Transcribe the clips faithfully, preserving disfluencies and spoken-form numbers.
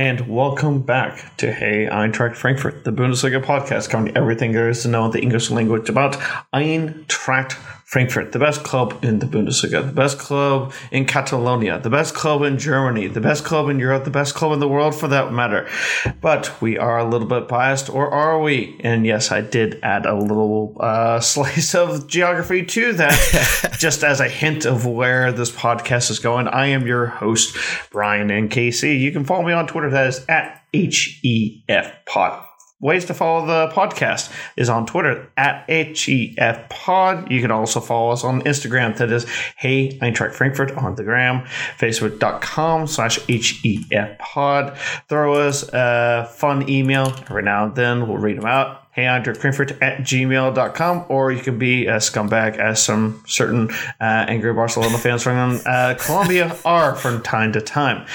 And welcome back to Hey Eintracht Frankfurt, the Bundesliga podcast covering everything there is to know in the English language about Eintracht Frankfurt, the best club in the Bundesliga, the best club in Catalonia, the best club in Germany, the best club in Europe, the best club in the world for that matter. But we are a little bit biased, or are we? And yes, I did add a little uh, slice of geography to that, just as a hint of where this podcast is going. I am your host, Brian N K C. You can follow me on Twitter. That is at H E F Pod. Ways to follow the podcast is on Twitter at H E F Pod. You can also follow us on Instagram. That is Hey Eintracht Frankfurt on the gram, facebook.com slash H E F Pod. Throw us a fun email every now and then. We'll read them out. Hey Eintracht Frankfurt at gmail dot com, or you can be a scumbag as some certain uh, angry Barcelona fans from uh, Colombia are from time to time.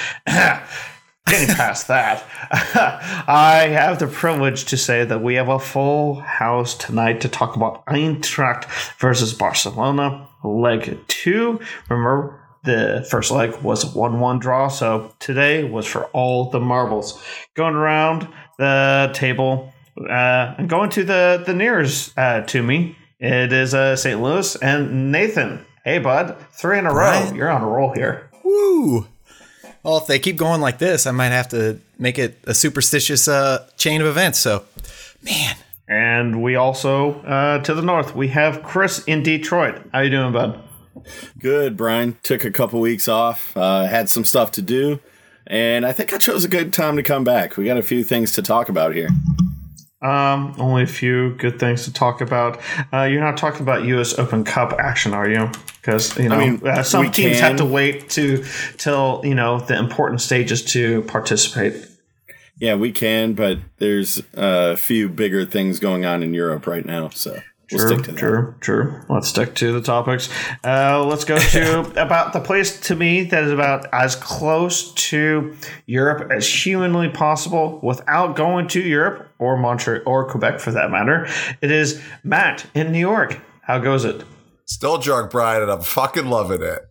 Getting past that, I have the privilege to say that we have a full house tonight to talk about Eintracht versus Barcelona, leg two. Remember, the first leg was a one one draw, so today was for all the marbles. Going around the table uh, and going to the, the nearest uh, to me, it is uh, Saint Louis and Nathan. Hey, bud, three in a row. Right. You're on a roll here. Woo! Well, if they keep going like this, I might have to make it a superstitious uh, chain of events. So, man. And we also, uh, to the north, we have Chris in Detroit. How you doing, bud? Good, Brian. Took a couple weeks off. Uh, had some stuff to do. And I think I chose a good time to come back. We got a few things to talk about here. Um, only a few good things to talk about. Uh, you're not talking about U S Open Cup action, are you? Because you know, I mean, uh, some teams can. have to wait to till you know the important stages to participate. Yeah, we can, but there's a few bigger things going on in Europe right now, so we'll true, stick to that. True, true. Let's stick to the topics. Uh, let's go to about the place to me that is about as close to Europe as humanly possible without going to Europe or Montreal or Quebec for that matter. It is Matt in New York. How goes it? Still drunk, Brian, and I'm fucking loving it.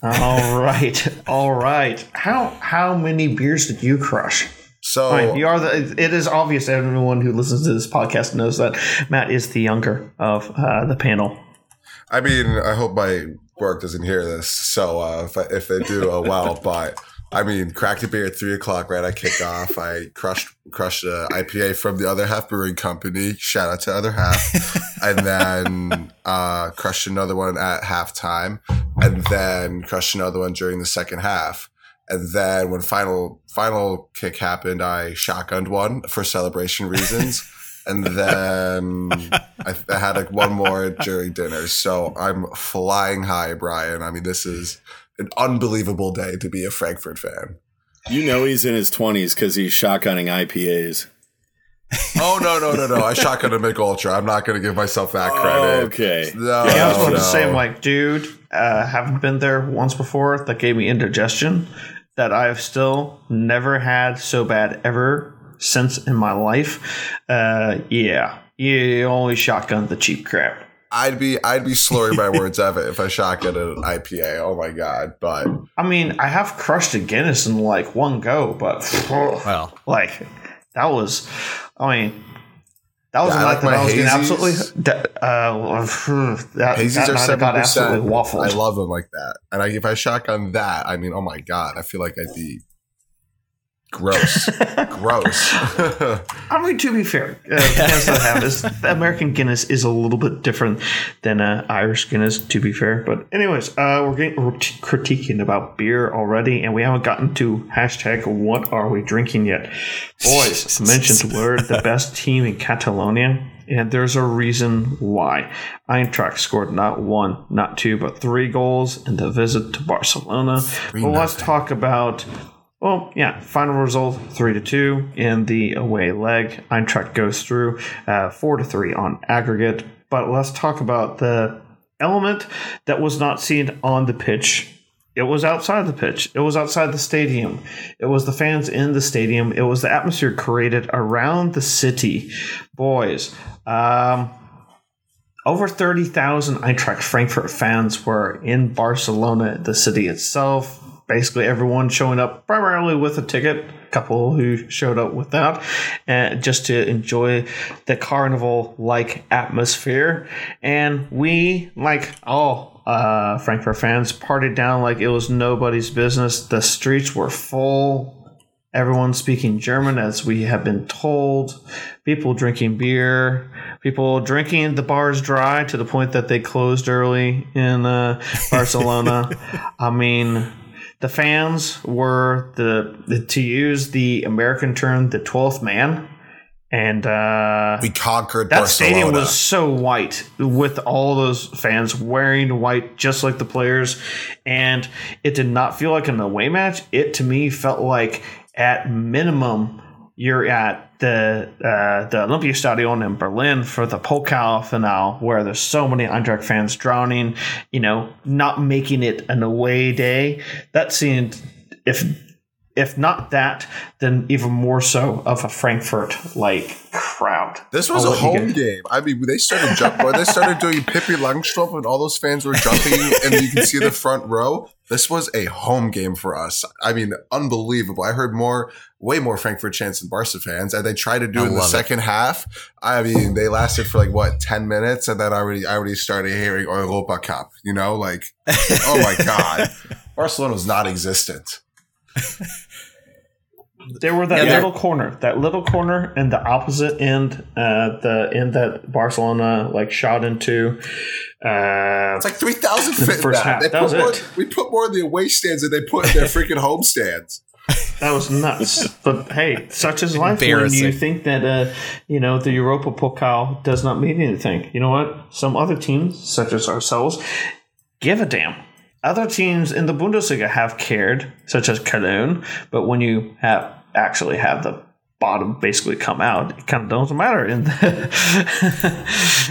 All right, all right. How how many beers did you crush? So right, you are the. It is obvious everyone who listens to this podcast knows that Matt is the younger of uh, the panel. I mean, I hope my work doesn't hear this. So uh, if I, if they do, oh wow! But I mean, cracked a beer at three o'clock. Right, I kicked off. I crushed crushed an I P A from the Other Half Brewing Company. Shout out to Other Half. And then uh, crushed another one at halftime, and then crushed another one during the second half. And then when final final kick happened, I shotgunned one for celebration reasons. And then I, I had like one more during dinner. So I'm flying high, Brian. I mean, this is an unbelievable day to be a Frankfurt fan. You know he's in his twenties because he's shotgunning I P As. oh, no, no, no, no. I shotgun a Mick Ultra. I'm not going to give myself that credit. Okay. No, yeah, I was going no. to say, I'm like, dude, uh, haven't been there once before. That gave me indigestion that I've still never had so bad ever since in my life. Uh, yeah. You only shotgun the cheap crap. I'd be I'd be slurring my words of it if I shotgun an I P A. Oh, my God. But I mean, I have crushed a Guinness in like one go, but well, like that was... I mean, that was yeah, like that I was getting absolutely uh, that, hazies that are got absolutely waffled. I love them like that, and I, if I shotgun that, I mean, oh my God, I feel like I'd be gross, gross. I mean, to be fair, uh, that happens. American Guinness is a little bit different than uh, Irish Guinness. To be fair, but anyways, uh, we're getting we're t- critiquing about beer already, and we haven't gotten to hashtag What Are We Drinking yet, boys? Mentioned we're the best team in Catalonia, and there's a reason why. Eintracht scored not one, not two, but three goals in the visit to Barcelona. Three well, nothing. Let's talk about. Well, yeah, final result, three to two in the away leg. Eintracht goes through uh, four to three on aggregate. But let's talk about the element that was not seen on the pitch. It was outside the pitch. It was outside the stadium. It was the fans in the stadium. It was the atmosphere created around the city. Boys, um, over thirty thousand Eintracht Frankfurt fans were in Barcelona, the city itself. basically everyone showing up primarily with a ticket, a couple who showed up without, uh, just to enjoy the carnival-like atmosphere. And we, like all uh, Frankfurt fans, partied down like it was nobody's business. The streets were full, everyone speaking German, as we have been told, people drinking beer, people drinking the bars dry to the point that they closed early in uh, Barcelona. I mean... The fans were, the, the to use the American term, the twelfth man. And uh, we conquered that Barcelona. Stadium was so white with all those fans wearing white just like the players. And it did not feel like an away match. It, to me, felt like at minimum you're at the uh, the Olympiastadion in Berlin for the Pokal finale, where there's so many Eintracht fans drowning, you know, not making it an away day. That seemed, if if not that, then even more so of a Frankfurt-like crowd. This was I'll a home game. I mean, they started jumping. They started doing Pippi Langstrumpf, and all those fans were jumping, and you can see the front row. This was a home game for us. I mean, unbelievable. I heard more, way more Frankfurt chants than Barca fans, and they tried to do it in the second half. I mean, they lasted for like what ten minutes, and then I already, I already started hearing Europa Cup. You know, like, oh my god, Barcelona was non-existent. There were that yeah, little corner, that little corner, and the opposite end, uh, the end that Barcelona like shot into. Uh, it's like three thousand fans. That was more, it. We put more in the away stands than they put in their freaking home stands. That was nuts. But hey, such is life. When you think that uh, you know, the Europa Pokal does not mean anything, you know what? Some other teams, such as ourselves, give a damn. Other teams in the Bundesliga have cared, such as Cologne, but when you have actually have the bottom basically come out, it kind of doesn't matter. In the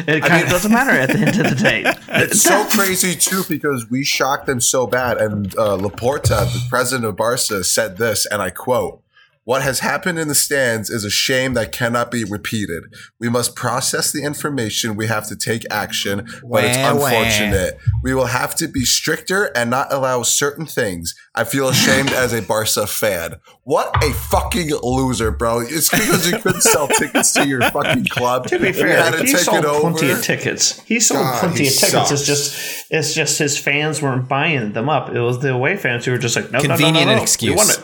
it kind I mean, of doesn't matter at the end of the day. It's so crazy, too, because we shocked them so bad. And uh, Laporta, the president of Barca, said this, and I quote, "What has happened in the stands is a shame that cannot be repeated. We must process the information. We have to take action, but it's unfortunate. We will have to be stricter and not allow certain things. I feel ashamed as a Barca fan." What a fucking loser, bro. It's because you couldn't sell tickets to your fucking club. To be fair, had to he take sold it plenty over. of tickets. He sold God, plenty he of tickets. Sucks. It's just it's just his fans weren't buying them up. It was the away fans who were just like, no, Convenient no, no, no, no. Excuse. You want it.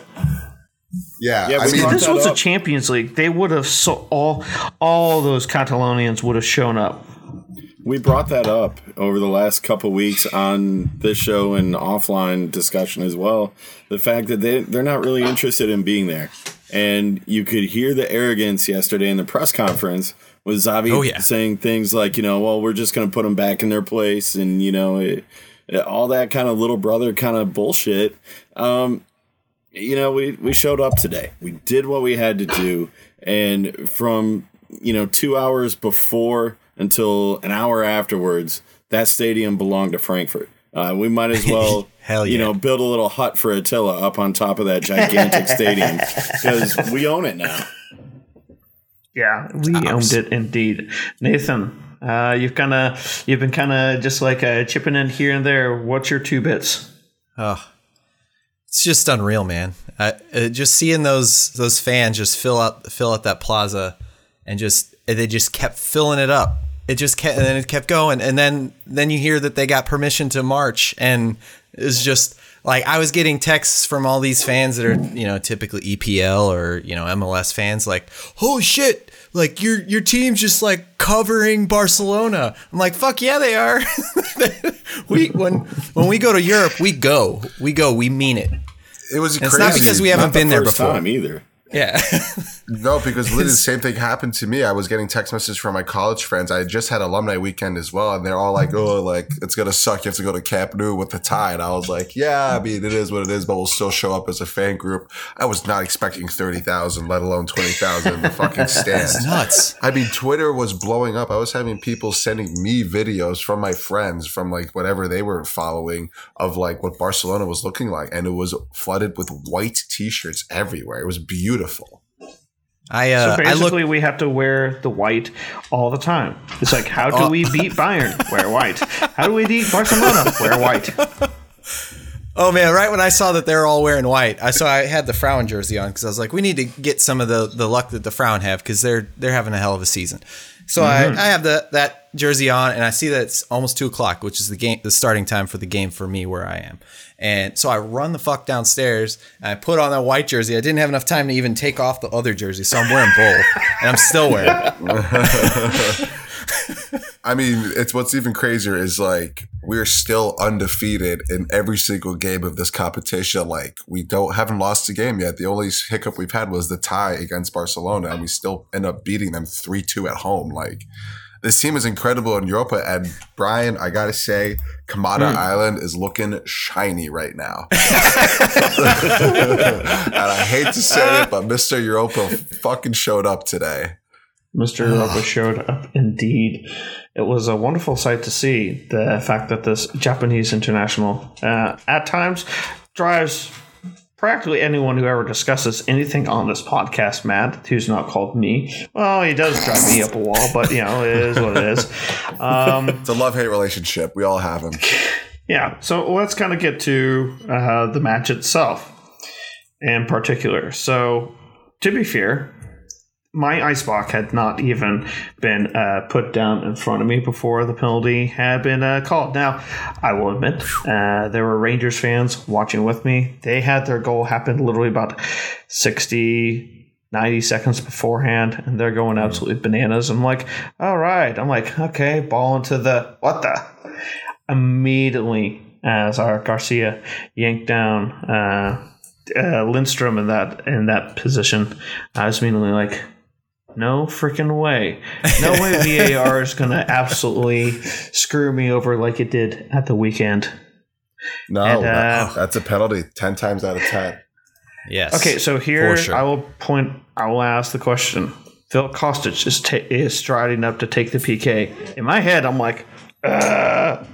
Yeah, yeah I mean, if this was up. a Champions League, they would have so all all those Catalonians would have shown up. We brought that up over the last couple weeks on this show and offline discussion as well. The fact that they they're not really interested in being there, and you could hear the arrogance yesterday in the press conference with Xavi oh, yeah. saying things like, you know, well, we're just going to put them back in their place, and you know, it, all that kind of little brother kind of bullshit. Um, You know, we, we showed up today. We did what we had to do. And from, you know, two hours before until an hour afterwards, that stadium belonged to Frankfurt. Uh, we might as well, Hell yeah. you know, build a little hut for Attila up on top of that gigantic stadium because we own it now. Yeah, we um, owned it indeed. Nathan, uh, you've kind of you've been kind of just like uh, chipping in here and there. What's your two bits? Oh. It's just unreal, man. I, uh, just seeing those those fans just fill out fill out that plaza, and just they just kept filling it up. It just kept and then it kept going, and then then you hear that they got permission to march, and it's just like I was getting texts from all these fans that are, you know, typically E P L or, you know, M L S fans, like, holy shit. Like, your your team's just, like, covering Barcelona. I'm like, fuck yeah, they are. we when when we go to Europe, we go. We go. We mean it. It was crazy. It's not because we haven't not been the first there before. Time either. Yeah. No, because literally the same thing happened to me. I was getting text messages from my college friends. I just had alumni weekend as well, and they're all like, oh, like, it's going to suck. You have to go to Camp Nou with the tie. And I was like, yeah, I mean, it is what it is, but we'll still show up as a fan group. I was not expecting thirty thousand, let alone twenty thousand in the fucking stands. That's nuts. I mean, Twitter was blowing up. I was having people sending me videos from my friends from, like, whatever they were following of, like, what Barcelona was looking like, and it was flooded with white T-shirts everywhere. It was beautiful. Beautiful. I, uh, so basically, I look- we have to wear the white all the time. It's like, how do oh. we beat Bayern? Wear white. How do we beat Barcelona? Wear white. Oh man, right when I saw that they were all wearing white, I saw I had the Frauen jersey on because I was like, we need to get some of the, the luck that the Frauen have because they're they're having a hell of a season. So mm-hmm. I, I have the that jersey on and I see that it's almost two o'clock, which is the game the starting time for the game for me where I am. And so I run the fuck downstairs and I put on that white jersey. I didn't have enough time to even take off the other jersey, so I'm wearing both and I'm still wearing it. I mean, it's what's even crazier is like we're still undefeated in every single game of this competition. Like we don't haven't lost a game yet. The only hiccup we've had was the tie against Barcelona, and we still end up beating them three two at home. Like this team is incredible in Europa, and Brian, I gotta say, Kamada mm. Island is looking shiny right now. And I hate to say it, but Mister Europa fucking showed up today. Mister Europa showed up indeed. It was a wonderful sight to see, the fact that this Japanese international uh, at times drives practically anyone who ever discusses anything on this podcast mad, who's not called me. Well, he does drive me up a wall, but you know, it is what it is. Um, it's a love-hate relationship. We all have them. Yeah, so let's kind of get to uh, the match itself in particular. So, to be fair, my icebox had not even been uh, put down in front of me before the penalty had been uh, called. Now, I will admit, uh, there were Rangers fans watching with me. They had their goal happen literally about sixty, ninety seconds beforehand, and they're going absolutely bananas. I'm like, all right. I'm like, okay, ball into the what the? Immediately, as our Garcia yanked down uh, uh, Lindstrom in that, in that position, I was immediately like, no freaking way. No way V A R is going to absolutely screw me over like it did at the weekend. No, and, uh, that's a penalty ten times out of ten. Yes. Okay, so here sure. I will point, I will ask the question. Phil Kostic is, ta- is striding up to take the P K. In my head, I'm like, uh,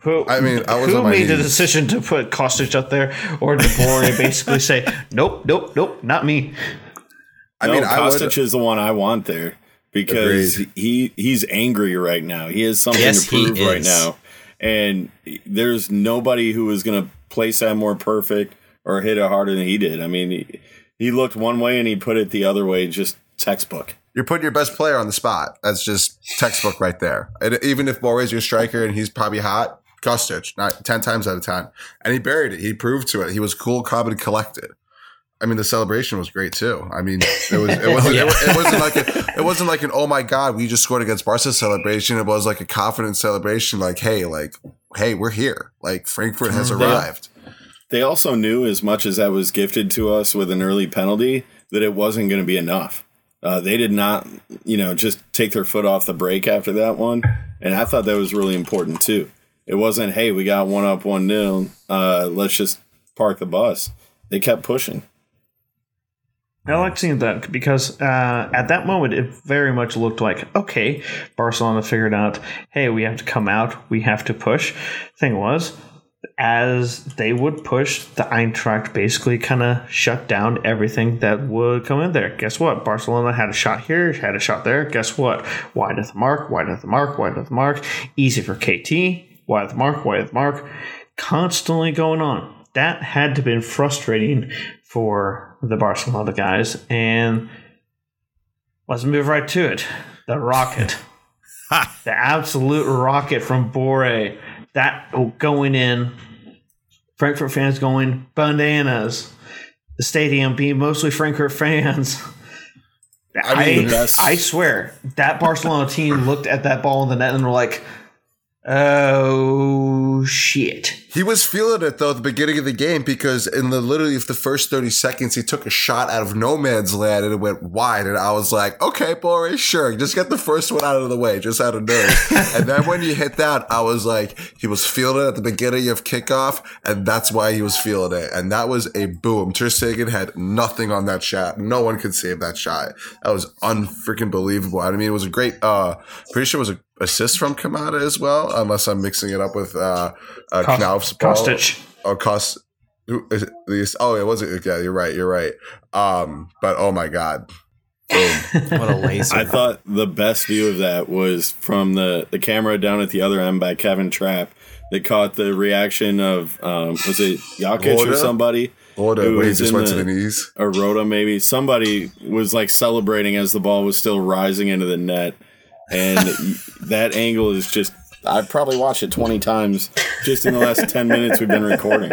who, I mean, I was who on my made knees. The decision to put Kostic up there or to Torre basically say, nope, nope, nope, not me. I no, mean, Kostic is the one I want there because agreed. he he's angry right now. He has something yes, to prove right now. And there's nobody who is going to place that more perfect or hit it harder than he did. I mean, he, he looked one way and he put it the other way, just textbook. You're putting your best player on the spot. That's just textbook right there. And even if Morey's your striker and he's probably hot, Kostic, not ten times out of ten. And he buried it. He proved to it. He was cool, calm, and collected. I mean, the celebration was great too. I mean, it was it wasn't yeah. it, it wasn't like a, it wasn't like an oh my god we just scored against Barca celebration. It was like a confident celebration, like hey, like hey, we're here. Like Frankfurt has arrived. They, they also knew as much as that was gifted to us with an early penalty that it wasn't going to be enough. Uh, they did not, you know, just take their foot off the brake after that one, and I thought that was really important too. It wasn't hey, we got one up one nil. Uh, let's just park the bus. They kept pushing. I like seeing that because uh, at that moment, it very much looked like, okay, Barcelona figured out, hey, we have to come out. We have to push. Thing was, as they would push, the Eintracht basically kind of shut down everything that would come in there. Guess what? Barcelona had a shot here, had a shot there. Guess what? Wide of the mark, wide of the mark, wide of the mark. Easy for K T. Wide of the mark, wide of the mark. Constantly going on. That had to have been frustrating for the Barcelona guys, and let's move right to it. The rocket. The absolute rocket from Boré. That going in. Frankfurt fans going bananas. The stadium being mostly Frankfurt fans. I, mean, I, I swear, that Barcelona team looked at that ball in the net and were like, oh, shit. He was feeling it, though, at the beginning of the game because in the literally the first thirty seconds, he took a shot out of no man's land and it went wide. And I was like, okay, Boré, sure. Just get the first one out of the way, just out of nerves. And then when you hit that, I was like, he was feeling it at the beginning of kickoff, and that's why he was feeling it. And that was a boom. Ter Stegen had nothing on that shot. No one could save that shot. That was unfreaking believable. I mean, it was a great uh, – pretty sure it was a assist from Kamada as well, unless I'm mixing it up with uh, uh, Kost- Knauf's ball. Kostic. Oh, Kost- who is it? Oh, it wasn't. Yeah, you're right. You're right. Um, but, oh, my God. Boom. What a laser. I thought the best view of that was from the, the camera down at the other end by Kevin Trapp. They caught the reaction of, um, was it Jokic Rhoda? or somebody? Rhoda, when he just went the, to the knees. Or Rhoda, maybe. Somebody was like celebrating as the ball was still rising into the net. And that angle is just, I've probably watched it twenty times just in the last ten minutes we've been recording.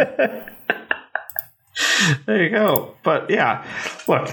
There you go. But yeah, look,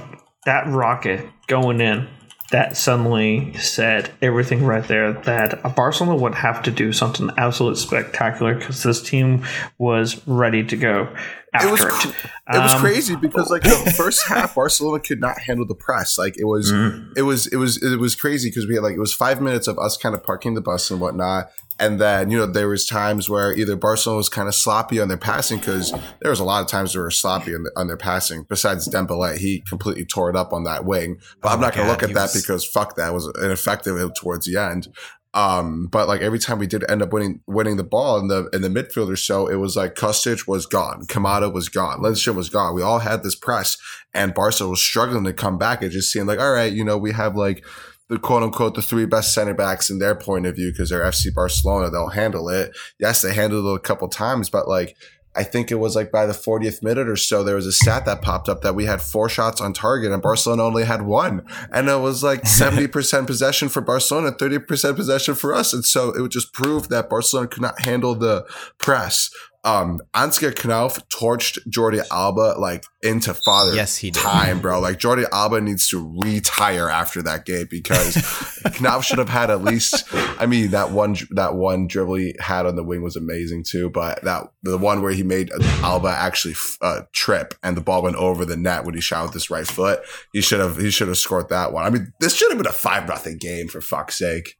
that rocket going in, that suddenly said everything right there, that Barcelona would have to do something absolutely spectacular because this team was ready to go after it. Was, it. It um, was crazy because like the first half, Barcelona could not handle the press. Like it was, mm-hmm. it was, it was, it was crazy because we had like it was five minutes of us kind of parking the bus and whatnot. And then, you know, there was times where either Barcelona was kind of sloppy on their passing because there was a lot of times they were sloppy on, the, on their passing. Besides Dembélé, he completely tore it up on that wing. But oh I'm not going to look at that was... because fuck, that was ineffective towards the end. Um, but like every time we did end up winning, winning the ball in the in the midfielder show, it was like Kostic was gone, Kamada was gone, Lindstrom was gone. We all had this press, and Barca was struggling to come back. It just seemed like, all right, you know, we have like the quote unquote the three best center backs in their point of view because they're F C Barcelona. They'll handle it. Yes, they handled it a couple times, but like I think it was like by the fortieth minute or so, there was a stat that popped up that we had four shots on target and Barcelona only had one. And it was like seventy percent possession for Barcelona, thirty percent possession for us. And so it would just prove that Barcelona could not handle the press. Um, Ansgar Knauf torched Jordi Alba like into father yes, he did. time, bro. Like Jordi Alba needs to retire after that game because Knauf should have had at least. I mean, that one that one dribble he had on the wing was amazing too, but that the one where he made Alba actually uh, trip and the ball went over the net when he shot with his right foot, he should have he should have scored that one. I mean, this should have been a five nothing game for fuck's sake.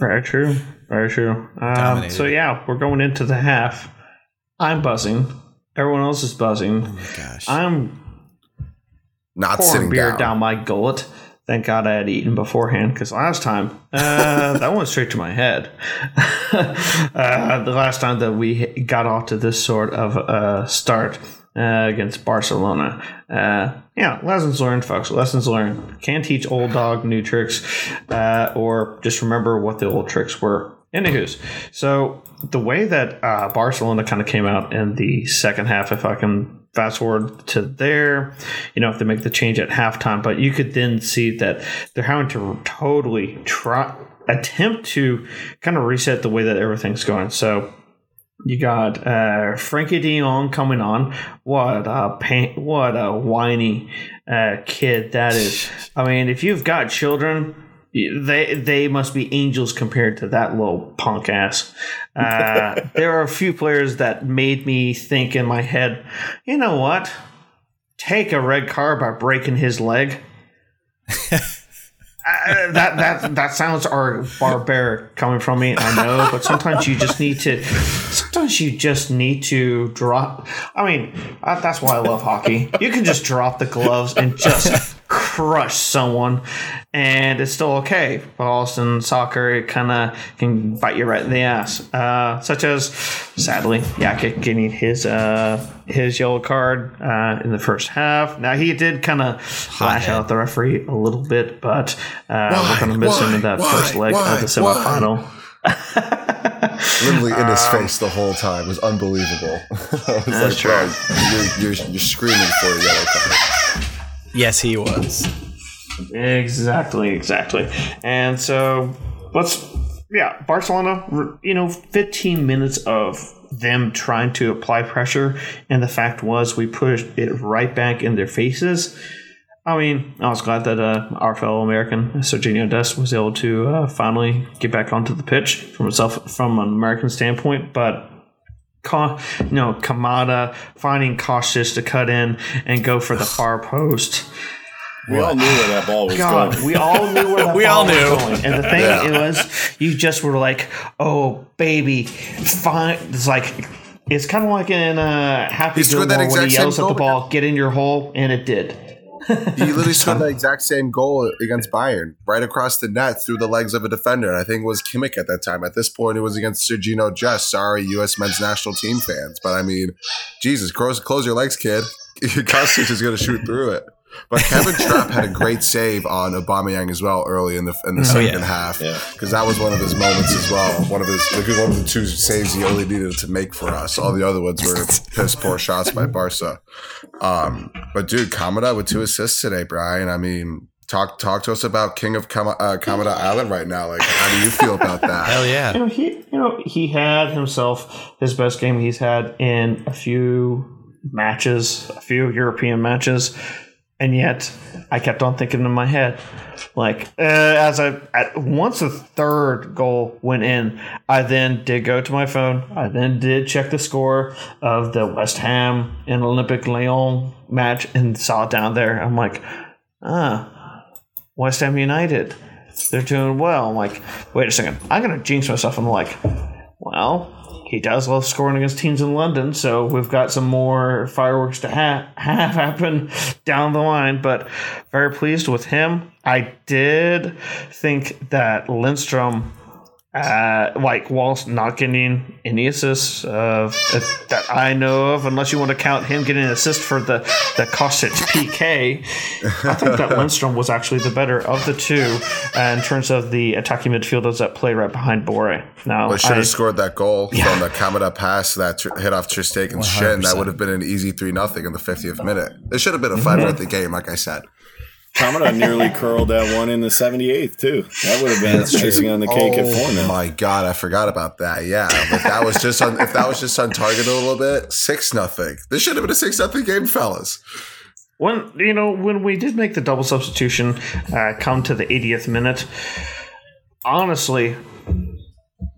Very true. Very true. Um, so, yeah, we're going into the half. I'm buzzing. Everyone else is buzzing. Oh, my gosh. I'm not pouring beer down. down my gullet. Thank God I had eaten beforehand because last time, uh, that went straight to my head. uh, the last time that we got off to this sort of uh, start uh, against Barcelona. Uh, yeah, lessons learned, folks. Lessons learned. Can't teach old dog new tricks, uh, or just remember what the old tricks were. Anywho's. So the way that uh, Barcelona kind of came out in the second half, if I can fast forward to there, you know, if they make the change at halftime, but you could then see that they're having to totally try attempt to kind of reset the way that everything's going. So you got uh, Frankie de Jong coming on. What a pain, what a whiny uh, kid that is. I mean, if you've got children, they they must be angels compared to that little punk ass. Uh, there are a few players that made me think in my head, you know what? Take a red card by breaking his leg. Uh, that that that sounds barbaric coming from me, I know, but sometimes you just need to. Sometimes you just need to drop. I mean, I, that's why I love hockey. You can just drop the gloves and just crush someone, and it's still okay. But also in soccer, it kind of can bite you right in the ass. Uh, such as, sadly, Jakic getting his uh, his yellow card uh, in the first half. Now he did kind of lash out the referee a little bit, but uh, why, we're going to miss why, him in that why, first leg why, of the semifinal. Literally in his um, face the whole time. It was unbelievable. It was that's like, true. Bro, you're, you're, you're screaming for a yellow card. Yes, he was. Exactly, exactly. And so let's, yeah, Barcelona, you know, fifteen minutes of them trying to apply pressure. And the fact was we pushed it right back in their faces. I mean, I was glad that uh, our fellow American, Serginho Dest, was able to uh, finally get back onto the pitch from himself, from an American standpoint. But Ka- no, Kamada finding Kostic to cut in and go for the far post. We all knew where that ball was God, going. We all knew where that we ball all knew. was going. And the thing yeah. it was, you just were like, oh, baby, fine. It's like, it's kind of like in uh, Happy Gilmore when he yells at the ball, get in your hole, and it did. He literally scored that exact same goal against Bayern, right across the net through the legs of a defender. And I think it was Kimmich at that time. At this point, it was against Serginho Dest. Sorry, U S men's national team fans. But, I mean, Jesus, close, close your legs, kid. Your Kostic is going to shoot through it. But Kevin Trapp had a great save on Aubameyang as well early in the in the oh, second yeah. half because yeah. that was one of his moments as well. One of his like one of the two saves he only needed to make for us. All the other ones were piss poor shots by Barca. Um, but dude, Kamada with two assists today, Brian. I mean, talk talk to us about King of Kam- uh, Kamada Island right now. Like, how do you feel about that? Hell yeah! You know, he you know he had himself his best game he's had in a few matches, a few European matches. And yet, I kept on thinking in my head, like, uh, as I, at, once the third goal went in, I then did go to my phone. I then did check the score of the West Ham and Olympic Lyon match and saw it down there. I'm like, ah, West Ham United, they're doing well. I'm like, wait a second, I'm going to jinx myself. I'm like, well, he does love scoring against teams in London, so we've got some more fireworks to ha- have happen down the line, but very pleased with him. I did think that Lindstrom, uh, like, whilst not getting any assists uh, that I know of, unless you want to count him getting an assist for the, the Kostic P K, I think that Lindstrom was actually the better of the two uh, in terms of the attacking midfielders that play right behind Torre. Now, well, should I, have scored that goal yeah. from the Kamada pass that tr- hit off Ter Stegen's shin. That would have been an easy three nothing in the fiftieth minute. It should have been a five minute game, like I said. Kamada nearly curled that one in the seventy-eighth, too. That would have been icing on the cake oh, at four now. Oh, my God. I forgot about that. Yeah. But that was just on, if that was just on target a little bit, six nothing. This should have been a six nothing game, fellas. When, you know, when we did make the double substitution uh, come to the eightieth minute, honestly,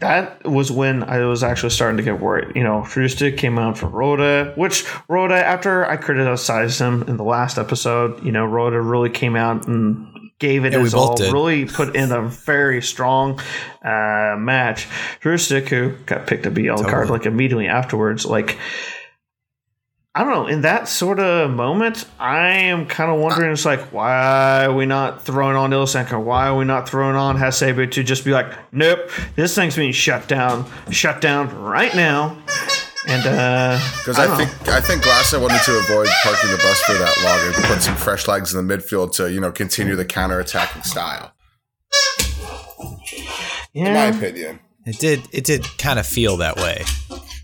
that was when I was actually starting to get worried. You know, Trustic came out for Rhoda, which Rhoda, after I criticized him in the last episode, you know, Rhoda really came out and gave it yeah, his all, did. really put in a very strong uh, match. Trustic, who got picked a B L totally. card like immediately afterwards, like, I don't know. In that sort of moment, I am kind of wondering, it's like, why are we not throwing on Ilsenko? Why are we not throwing on Hasebe to just be like, nope, this thing's being shut down, shut down right now. And because uh, I, I think I think Glasser wanted to avoid parking the bus for that long and put some fresh legs in the midfield to, you know, continue the counterattacking style. Yeah. In my opinion, it did. It did kind of feel that way.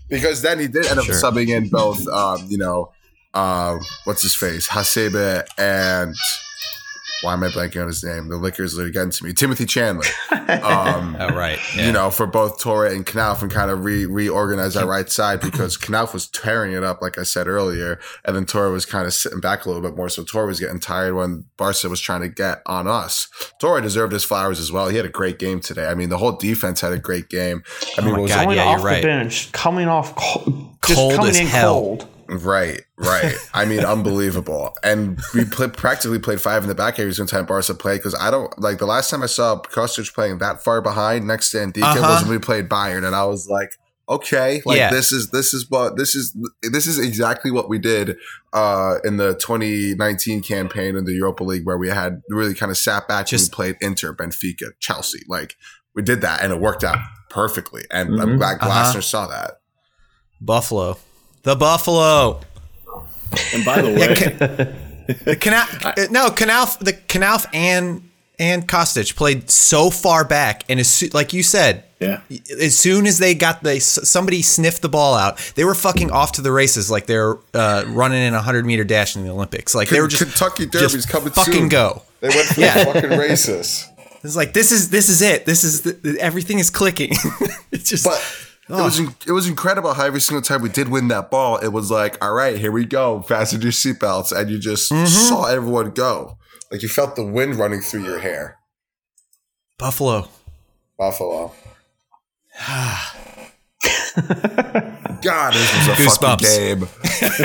Because then he did end up sure. subbing in both, um, you know, uh, what's his face? Hasebe and why am I blanking on his name? The liquor's getting to me. Timothy Chandler. Um, oh, right. Yeah. You know, for both Torre and Knauf and kind of re- reorganize that right side because Knauf was tearing it up, like I said earlier, and then Torre was kind of sitting back a little bit more. So Torre was getting tired when Barca was trying to get on us. Torre deserved his flowers as well. He had a great game today. I mean, the whole defense had a great game. I mean, oh my was God, yeah, off you're right. the bench, coming off cold, just cold coming as in hell. cold. Right, right. I mean, unbelievable. And we play, practically played five in the back every single time Barca played because I don't – like the last time I saw Kostic playing that far behind next to Ndicka uh-huh. was when we played Bayern, and I was like, okay, like yeah. this is this is what this is this is exactly what we did uh, in the twenty nineteen campaign in the Europa League where we had really kind of sat back Just- and we played Inter, Benfica, Chelsea. Like we did that and it worked out perfectly, and mm-hmm. I'm glad Glasner uh-huh. saw that. Buffalo. The Buffalo. And by the way, the Knauf, no, Knauf, the Knauf and and Kostic played so far back, and as like you said, yeah. as soon as they got the somebody sniffed the ball out, they were fucking off to the races like they're uh, running in a hundred meter dash in the Olympics. Like K- they were just Kentucky Derby's just coming fucking soon. Go. They went for yeah. the fucking races. It's like this is this is it. This is the, everything is clicking. It's just. But, Oh. It was it was incredible how every single time we did win that ball, it was like, all right, here we go, fasten your seatbelts, and you just mm-hmm. saw everyone go. Like you felt the wind running through your hair. Buffalo. Buffalo. God, this was a Goosebumps. fucking game.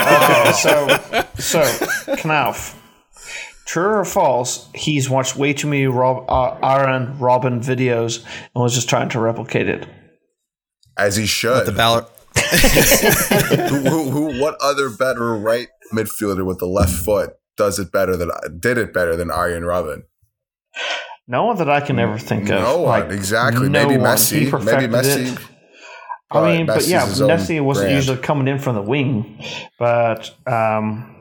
oh. So, so Knauf, true or false, he's watched way too many Rob, uh, Aaron Robin videos and was just trying to replicate it. As he should. With the Ballard. who, who, what other better right midfielder with the left foot does it better than did it better than Arjen Robben? No one that I can ever think of. No one, like, exactly. No Maybe one. Messi. Maybe Messi. It. I mean, but, but yeah, Messi wasn't brand. usually coming in from the wing, but. Um,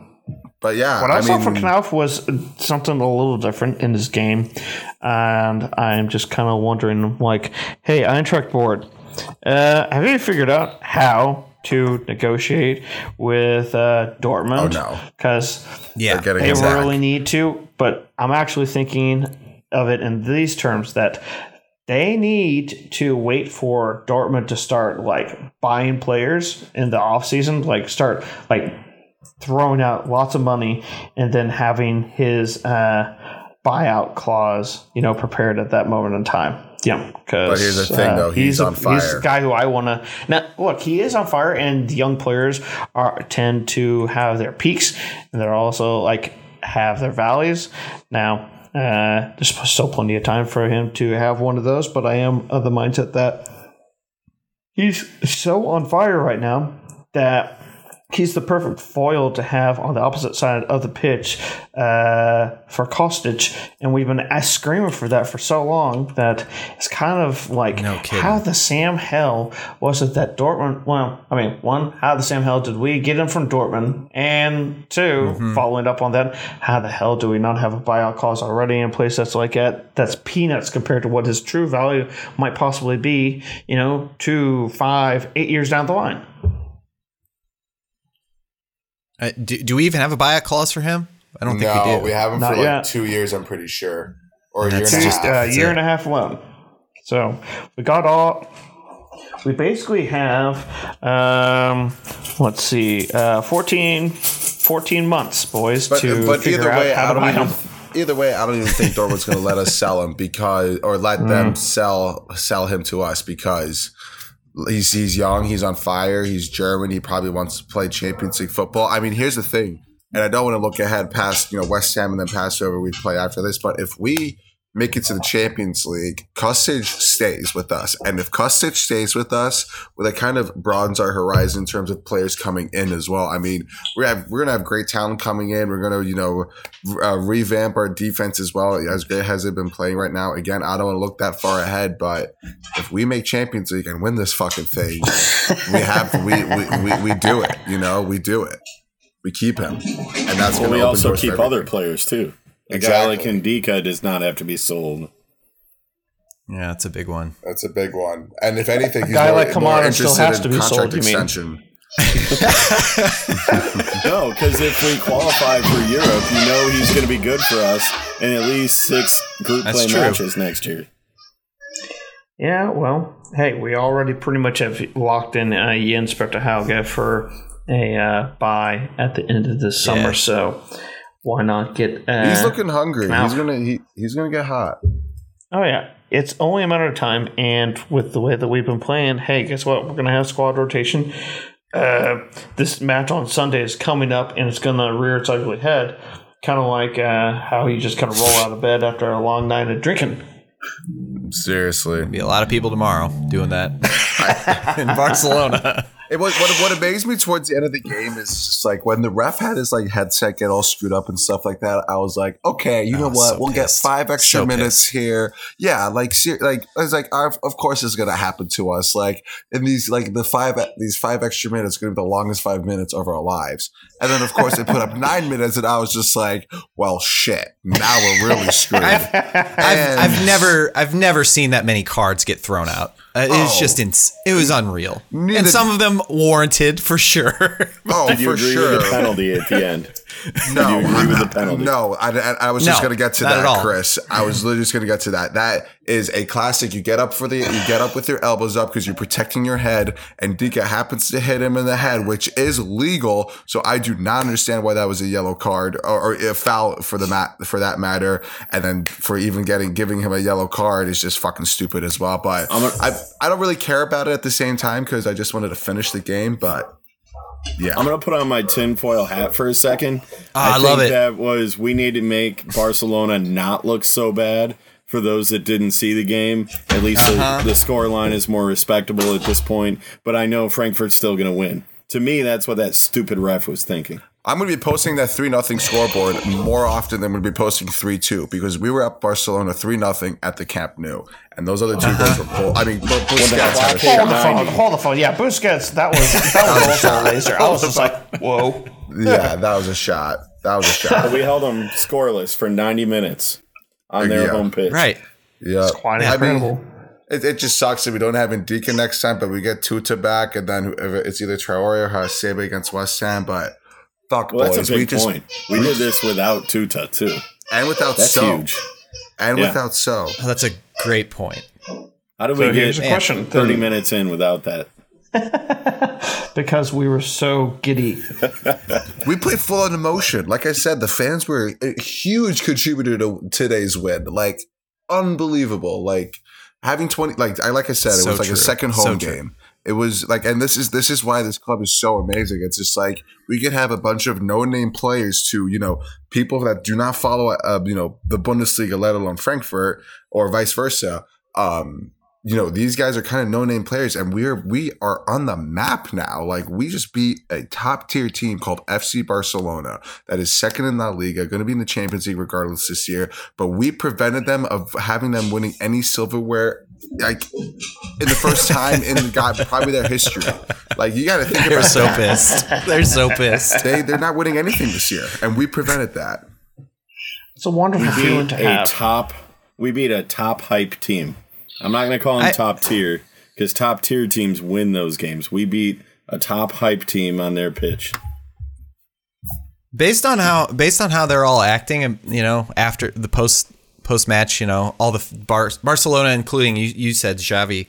But yeah, what I, I saw mean, for Knauf was something a little different in his game, and I'm just kind of wondering, like, hey, Eintracht board, uh, have you figured out how to negotiate with uh, Dortmund? Oh no, because yeah, they really need to. But I'm actually thinking of it in these terms that they need to wait for Dortmund to start like buying players in the offseason, like start like. throwing out lots of money and then having his uh, buyout clause, you know, prepared at that moment in time. Yeah, because here's the thing, uh, though, he's, he's on a, fire. He's a guy who I want to. Now, look, he is on fire, and the young players are tend to have their peaks, and they're also like have their valleys. Now, uh, there's still plenty of time for him to have one of those, but I am of the mindset that he's so on fire right now that. He's the perfect foil to have on the opposite side of the pitch uh, for Kostic, and we've been screaming for that for so long that it's kind of like no how the Sam hell was it that Dortmund – well, I mean, one, how the Sam hell did we get him from Dortmund? And two, mm-hmm. following up on that, how the hell do we not have a buyout clause already in place that's like that? That's peanuts compared to what his true value might possibly be, you know, two, five, eight years down the line. Uh, do, do we even have a buyout clause for him? I don't think no, we do. No, we have him Not for like yet. two years, I'm pretty sure. Or a year and a half. A uh, year it. and a half loan. So we got all... We basically have, um, let's see, uh, fourteen, fourteen months, boys, but, to but figure out way, how to buy him. Either way, I don't even think Dortmund's going to let us sell him because, or let mm. them sell sell him to us because... He's he's young. He's on fire. He's German. He probably wants to play Champions League football. I mean, here's the thing, and I don't want to look ahead past you know West Ham and then past whoever we play after this. But if we make it to the Champions League, Kostic stays with us, and if Kostic stays with us, well, that kind of broadens our horizon in terms of players coming in as well. I mean, we have we're gonna have great talent coming in. We're gonna you know uh, revamp our defense as well. As great as they've been playing right now, again, I don't want to look that far ahead, but if we make Champions League and win this fucking thing, we have we we, we we do it. You know, we do it. We keep him, and that's well, gonna we open also doors keep other players too. A exactly. guy like Ndicka does not have to be sold. Yeah, that's a big one. That's a big one. And if anything, a he's guy more, like Kamada still has to be sold. You mean? No, because if we qualify for Europe, you know he's going to be good for us in at least six group that's play true. matches next year. Yeah, well, hey, we already pretty much have locked in uh, Jens Bertehauge for a uh, buy at the end of this summer, yeah. so. Why not get? Uh, he's looking hungry. He's gonna he, he's gonna get hot. Oh yeah, it's only a matter of time. And with the way that we've been playing, hey, guess what? We're gonna have squad rotation. Uh, this match on Sunday is coming up, and it's gonna rear its ugly head, kind of like uh, how you just kind of roll out of bed after a long night of drinking. Seriously, There'll be a lot of people tomorrow doing that in Barcelona. It was what, what amazed me towards the end of the game is just like when the ref had his like headset get all screwed up and stuff like that. I was like, okay, you know what? So we'll pissed. get five extra so minutes pissed. here. Yeah, like ser- like I was like, of course it's gonna happen to us. Like in these like the five these five extra minutes is gonna be the longest five minutes of our lives. And then of course they put up nine minutes, and I was just like, well, shit. Now we're really screwed. I've, I've, I've never I've never seen that many cards get thrown out. Uh, it was oh, just ins- it was unreal, and some of them warranted for sure. Oh, did you for agree sure. with the penalty at the end? No, did you agree with the penalty? No, I, I, I was no, just going to get to that, Chris. I was literally just going to get to that. That is a classic. You get up for the you get up with your elbows up because you're protecting your head, and Ndicka happens to hit him in the head, which is legal. So I do not understand why that was a yellow card or, or a foul for the mat for that matter. And then for even getting giving him a yellow card is just fucking stupid as well. But I'm a, I. I don't really care about it at the same time because I just wanted to finish the game, but yeah. I'm going to put on my tinfoil hat for a second. Oh, I, I think love it. That was we need to make Barcelona not look so bad for those that didn't see the game. At least uh-huh. the, the score line is more respectable at this point, but I know Frankfurt's still going to win. To me, that's what that stupid ref was thinking. I'm going to be posting that three nothing scoreboard more often than we'll be posting three two because we were up Barcelona three nothing at the Camp Nou. And those other two uh-huh. goals were pulled. I mean, Busquets had a shot. Hold the phone. Hold the phone. Yeah, Busquets, that was, that was also a laser. I was just like, whoa. Yeah, that was a shot. That was a shot. We held them scoreless for ninety minutes on their yeah. home pitch. Right. Yeah. It's quite I incredible. Mean, it, it just sucks that we don't have Ndicka next time, but we get Tuta back, and then it's either Traore or Hasebe against West Ham. But fuck, well, boys. That's a big we just, point. We, we did this without Tuta, too. And without that's So. Huge. And yeah. without So. Oh, that's a great point. How did so we get a question, thirty then. minutes in without that? Because we were so giddy. We played full on emotion. Like I said, the fans were a huge contributor to today's win. Like, unbelievable. Like, having twenty, like I like I said, it so was like true. a second home so game. It was like, and this is this is why this club is so amazing. It's just like we could have a bunch of no-name players to, you know, people that do not follow, uh, you know, the Bundesliga, let alone Frankfurt, or vice versa. Um, you know, these guys are kind of no-name players, and we're we are on the map now. Like, we just beat a top-tier team called F C Barcelona that is second in La Liga, going to be in the Champions League regardless this year. But we prevented them of having them winning any silverware, like, in the first time in God probably their history. Like, you got to think they're about so that. Pissed. They're so pissed. They they're not winning anything this year, and we prevented that. It's a wonderful feeling to a have. Top, we beat a top-hype team. I'm not going to call them I, top tier because top tier teams win those games. We beat a top hype team on their pitch. Based on how based on how they're all acting, and you know, after the post post match, you know, all the Bar- Barcelona, including you, you said Xavi,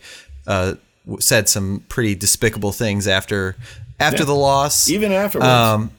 uh, said some pretty despicable things after after yeah. the loss, even afterwards. Um,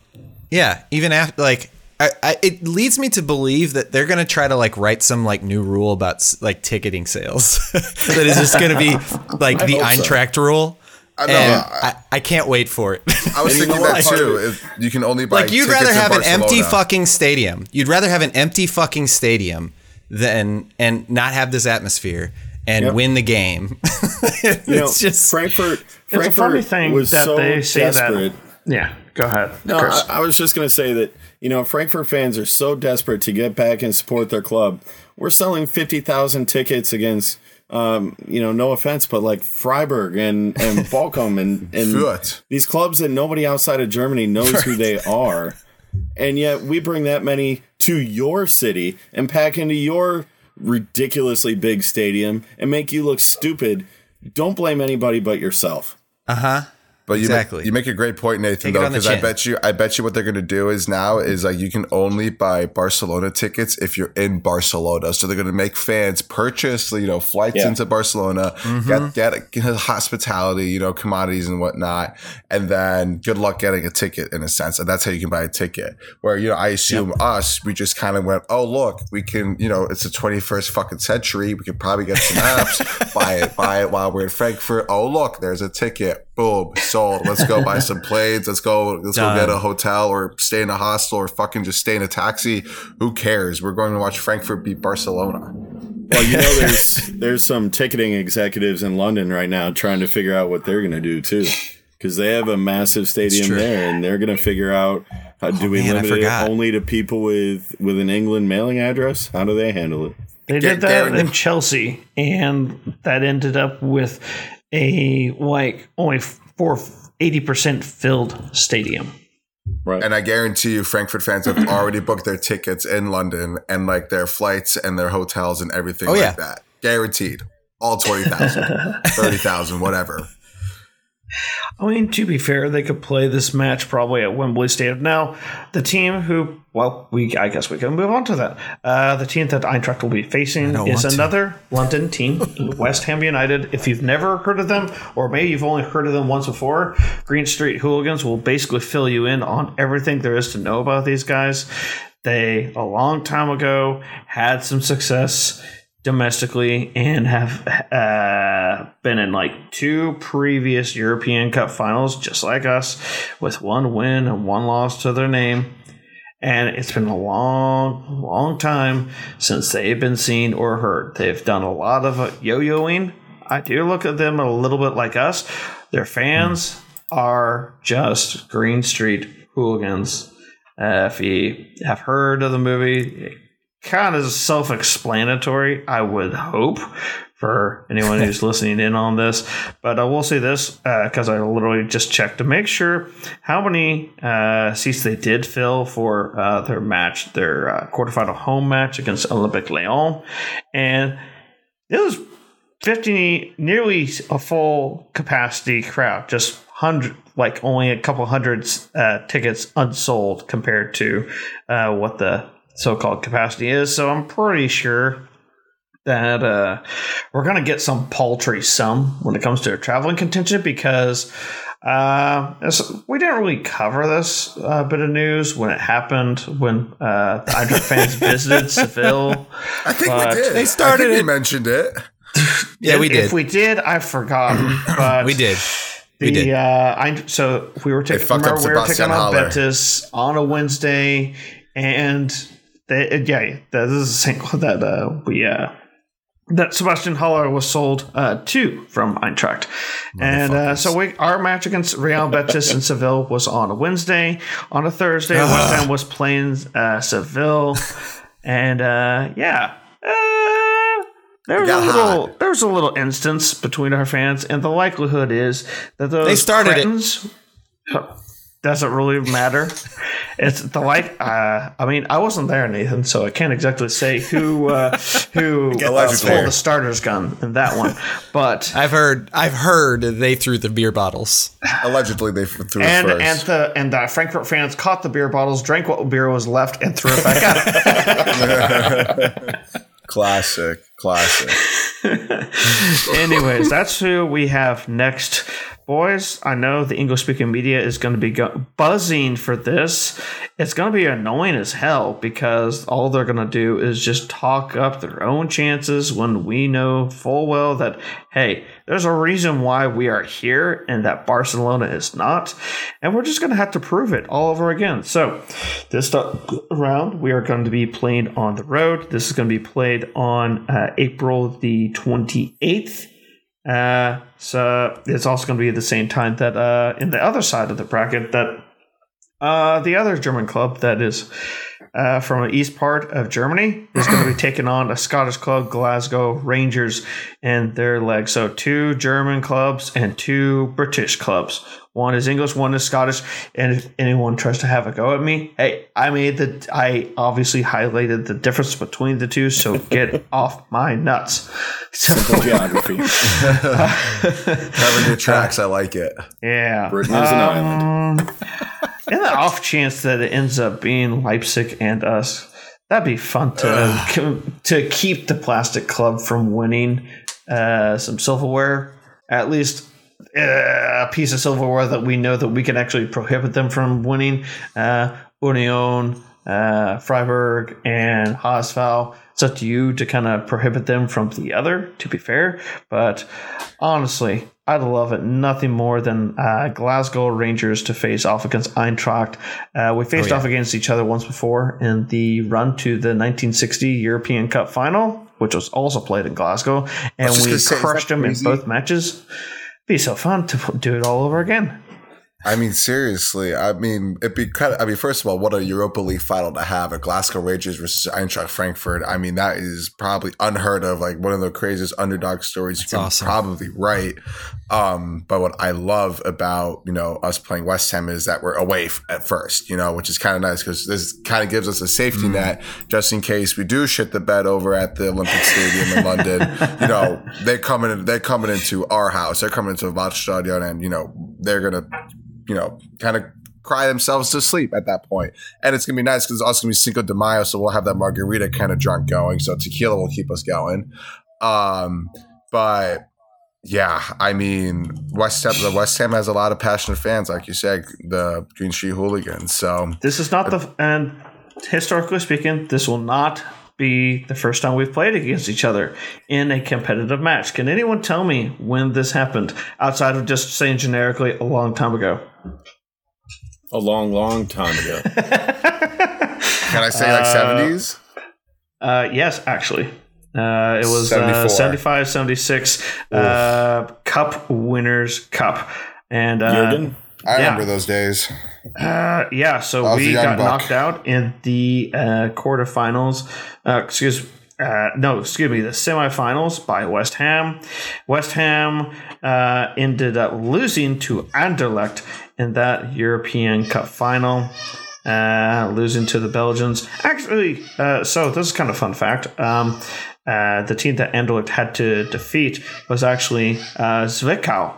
yeah, even after like. I, I, it leads me to believe that they're going to try to like write some like new rule about like ticketing sales that is just going to be like the Eintracht so. rule. I know. And I, I can't wait for it. I was thinking that too. If you can only buy like you'd rather have an empty fucking stadium. You'd rather have an empty fucking stadium than and not have this atmosphere and yep. win the game. It's you know, just Frankfurt. Frankfurt it's a funny thing was that so they say desperate. that. Yeah, go ahead. No, Chris. I, I was just going to say that, you know, Frankfurt fans are so desperate to get back and support their club. We're selling fifty thousand tickets against, um, you know, no offense, but like Freiburg and, and Bochum and, and these clubs that nobody outside of Germany knows who they are. And yet we bring that many to your city and pack into your ridiculously big stadium and make you look stupid. Don't blame anybody but yourself. Uh-huh. But you exactly. make, you make a great point, Nathan, Take though, because I bet you I bet you what they're going to do is now is like you can only buy Barcelona tickets if you're in Barcelona. So they're going to make fans purchase, you know, flights yeah. into Barcelona, mm-hmm. get, get get hospitality, you know, commodities and whatnot. And then good luck getting a ticket in a sense. And that's how you can buy a ticket where, you know, I assume yep. us, we just kind of went, oh, look, we can, you know, it's the twenty-first fucking century. We could probably get some apps, buy it, buy it while we're in Frankfurt. Oh, look, there's a ticket. Boom, sold. Let's go buy some planes. Let's go. Let's Done. go get a hotel or stay in a hostel or fucking just stay in a taxi. Who cares? We're going to watch Frankfurt beat Barcelona. Well, you know, there's there's some ticketing executives in London right now trying to figure out what they're going to do too, because they have a massive stadium there, and they're going to figure out how oh, do we man, limit it only to people with with an England mailing address? How do they handle it? They did that in Chelsea, and that ended up with a like only four eighty percent filled stadium. Right. And I guarantee you Frankfurt fans have already booked their tickets in London and like their flights and their hotels and everything oh, like yeah. that. Guaranteed. All twenty thousand, thirty thousand, whatever. I mean, to be fair, they could play this match probably at Wembley Stadium. Now, the team who, well, we I guess we can move on to that. Uh, the team that Eintracht will be facing is another to. London team, West Ham United. If you've never heard of them, or maybe you've only heard of them once before, Green Street Hooligans will basically fill you in on everything there is to know about these guys. They, a long time ago, had some success domestically and have uh, been in like two previous European Cup finals, just like us, with one win and one loss to their name. And it's been a long, long time since they've been seen or heard. They've done a lot of yo-yoing. I do look at them a little bit like us. Their fans mm. are just Green Street Hooligans. Uh, if you have heard of the movie, kind of self-explanatory, I would hope, for anyone who's listening in on this. But I will say this, because uh, I literally just checked to make sure how many uh, seats they did fill for uh, their match, their uh, quarterfinal home match against Olympique Lyon. And it was fifty, nearly a full capacity crowd, just hundred, like only a couple hundreds uh, tickets unsold compared to uh, what the so-called capacity is. So I'm pretty sure that uh, we're going to get some paltry sum when it comes to a traveling contingent, because uh, we didn't really cover this uh, bit of news when it happened, when uh, the Eintracht fans visited Seville. I think but we did. They started I think it. We mentioned it. Yeah, if, we did. If we did, I've forgotten. But we did. The, we did. Uh, I, so we were taking we were taking on Betis on a Wednesday, and they, yeah, this is a single that uh, we uh, – that Sebastian Haller was sold uh, to from Eintracht. And uh, so we, our match against Real Betis and Seville was on a Wednesday. On a Thursday, West Ham was playing uh, Seville. And uh, yeah, uh, there, was a little, there was a little instance between our fans. And the likelihood is that those they started cretins, it. Doesn't really matter. It's the like. Uh, I mean, I wasn't there, Nathan, so I can't exactly say who uh, who uh, pulled the starter's gun in that one. But I've heard, I've heard they threw the beer bottles. Allegedly, they threw and first. and the and the Frankfurt fans caught the beer bottles, drank what beer was left, and threw it back out. Classic, classic. Anyways, that's who we have next. Boys, I know the English-speaking media is going to be go- buzzing for this. It's going to be annoying as hell, because all they're going to do is just talk up their own chances when we know full well that, hey, there's a reason why we are here and that Barcelona is not. And we're just going to have to prove it all over again. So this round, we are going to be playing on the road. This is going to be played on uh, April the twenty-eighth. Uh, so it's also going to be at the same time that uh, in the other side of the bracket that uh, the other German club that is uh, from the east part of Germany is going to be taking on a Scottish club, Glasgow Rangers, and their leg. So two German clubs and two British clubs. One is English, one is Scottish. And if anyone tries to have a go at me, hey, I made the I obviously highlighted the difference between the two, so get off my nuts. Simple geography. Covering your tracks, I like it. Yeah. Britain is an um, island. In the off chance that it ends up being Leipzig and us, that'd be fun to to keep the plastic club from winning uh, some silverware. At least a piece of silverware that we know that we can actually prohibit them from winning. Uh, Union, uh, Freiburg, and Haasfall. It's up to you to kind of prohibit them from the other, to be fair. But honestly, I'd love it nothing more than uh, Glasgow Rangers to face off against Eintracht. Uh, we faced oh, yeah. off against each other once before in the run to the nineteen sixty European Cup final, which was also played in Glasgow, and we crushed them in both matches. Be so fun to do it all over again. I mean, seriously. I mean, it'd be kind of, I mean, first of all, what a Europa League final to have at Glasgow Rangers versus Eintracht Frankfurt. I mean, that is probably unheard of. Like one of the craziest underdog stories That's you can awesome. Probably write. Um, but what I love about, you know, us playing West Ham is that we're away f- at first, you know, which is kind of nice because this kind of gives us a safety mm-hmm. net just in case we do shit the bed over at the Olympic Stadium in London. You know, they're coming in, they're coming into our house. They're coming into Waldstadion, and, you know, they're going to, you know, kind of cry themselves to sleep at that point. And it's going to be nice because it's also going to be Cinco de Mayo, so we'll have that margarita kind of drunk going. So tequila will keep us going. Um, but yeah, I mean, West Ham, the West Ham has a lot of passionate fans, like you said, the Green Sheet Hooligans. So this is not the – and historically speaking, this will not – be the first time we've played against each other in a competitive match. Can anyone tell me when this happened outside of just saying generically a long time ago? A long, long time ago. Can I say like seventies? Uh, uh, yes, actually. Uh, it was uh, seventy-five, seventy-six uh, Cup Winners' Cup. And uh, Jürgen? I yeah. remember those days. Uh, yeah, so we got buck. knocked out in the uh, quarterfinals. Uh, excuse me. Uh, no, excuse me, the semifinals by West Ham. West Ham uh, ended up losing to Anderlecht in that European Cup final, uh, losing to the Belgians. Actually, uh, so this is kind of a fun fact. Um, uh, the team that Anderlecht had to defeat was actually uh, Zwickau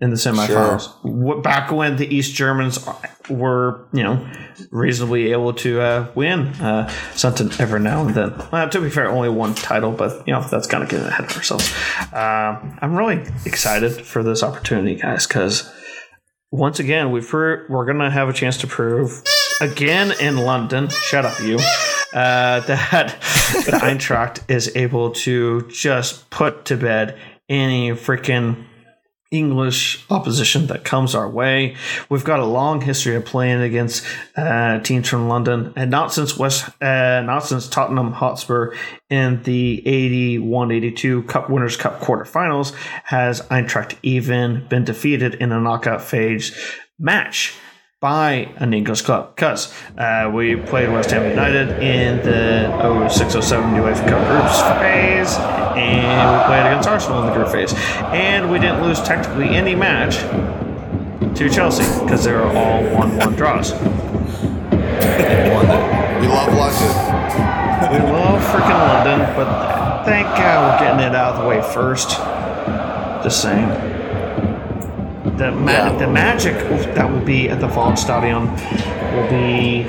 in the semifinals. Sure. Back when the East Germans were, you know, reasonably able to uh, win uh, something every now and then. Well, to be fair, only one title, but, you know, that's kind of getting ahead of ourselves. Uh, I'm really excited for this opportunity, guys, because once again, we've pro- we're going to have a chance to prove again in London. Shut up, you. Uh, that the Eintracht is able to just put to bed any freaking English opposition that comes our way. We've got a long history of playing against uh, teams from London, and not since West, uh, not since Tottenham Hotspur in the eighty-one eighty-two Cup Winners' Cup quarterfinals has Eintracht even been defeated in a knockout phase match by an English club, because uh, we played West Ham United in the oh six oh seven UEFA Cup groups phase, and we played against Arsenal in the group phase, and we didn't lose technically any match to Chelsea because they were all one one draws. We love London. We love freaking London, but thank God we're getting it out of the way first. Just saying. The ma- yeah. the magic that will be at the Volksstadion will be.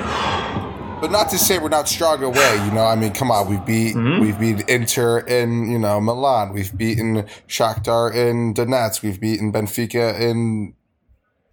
But not to say we're not strong away, you know. I mean, come on, we've beat mm-hmm. we've beat Inter in, you know, Milan. We've beaten Shakhtar in Donetsk. We've beaten Benfica in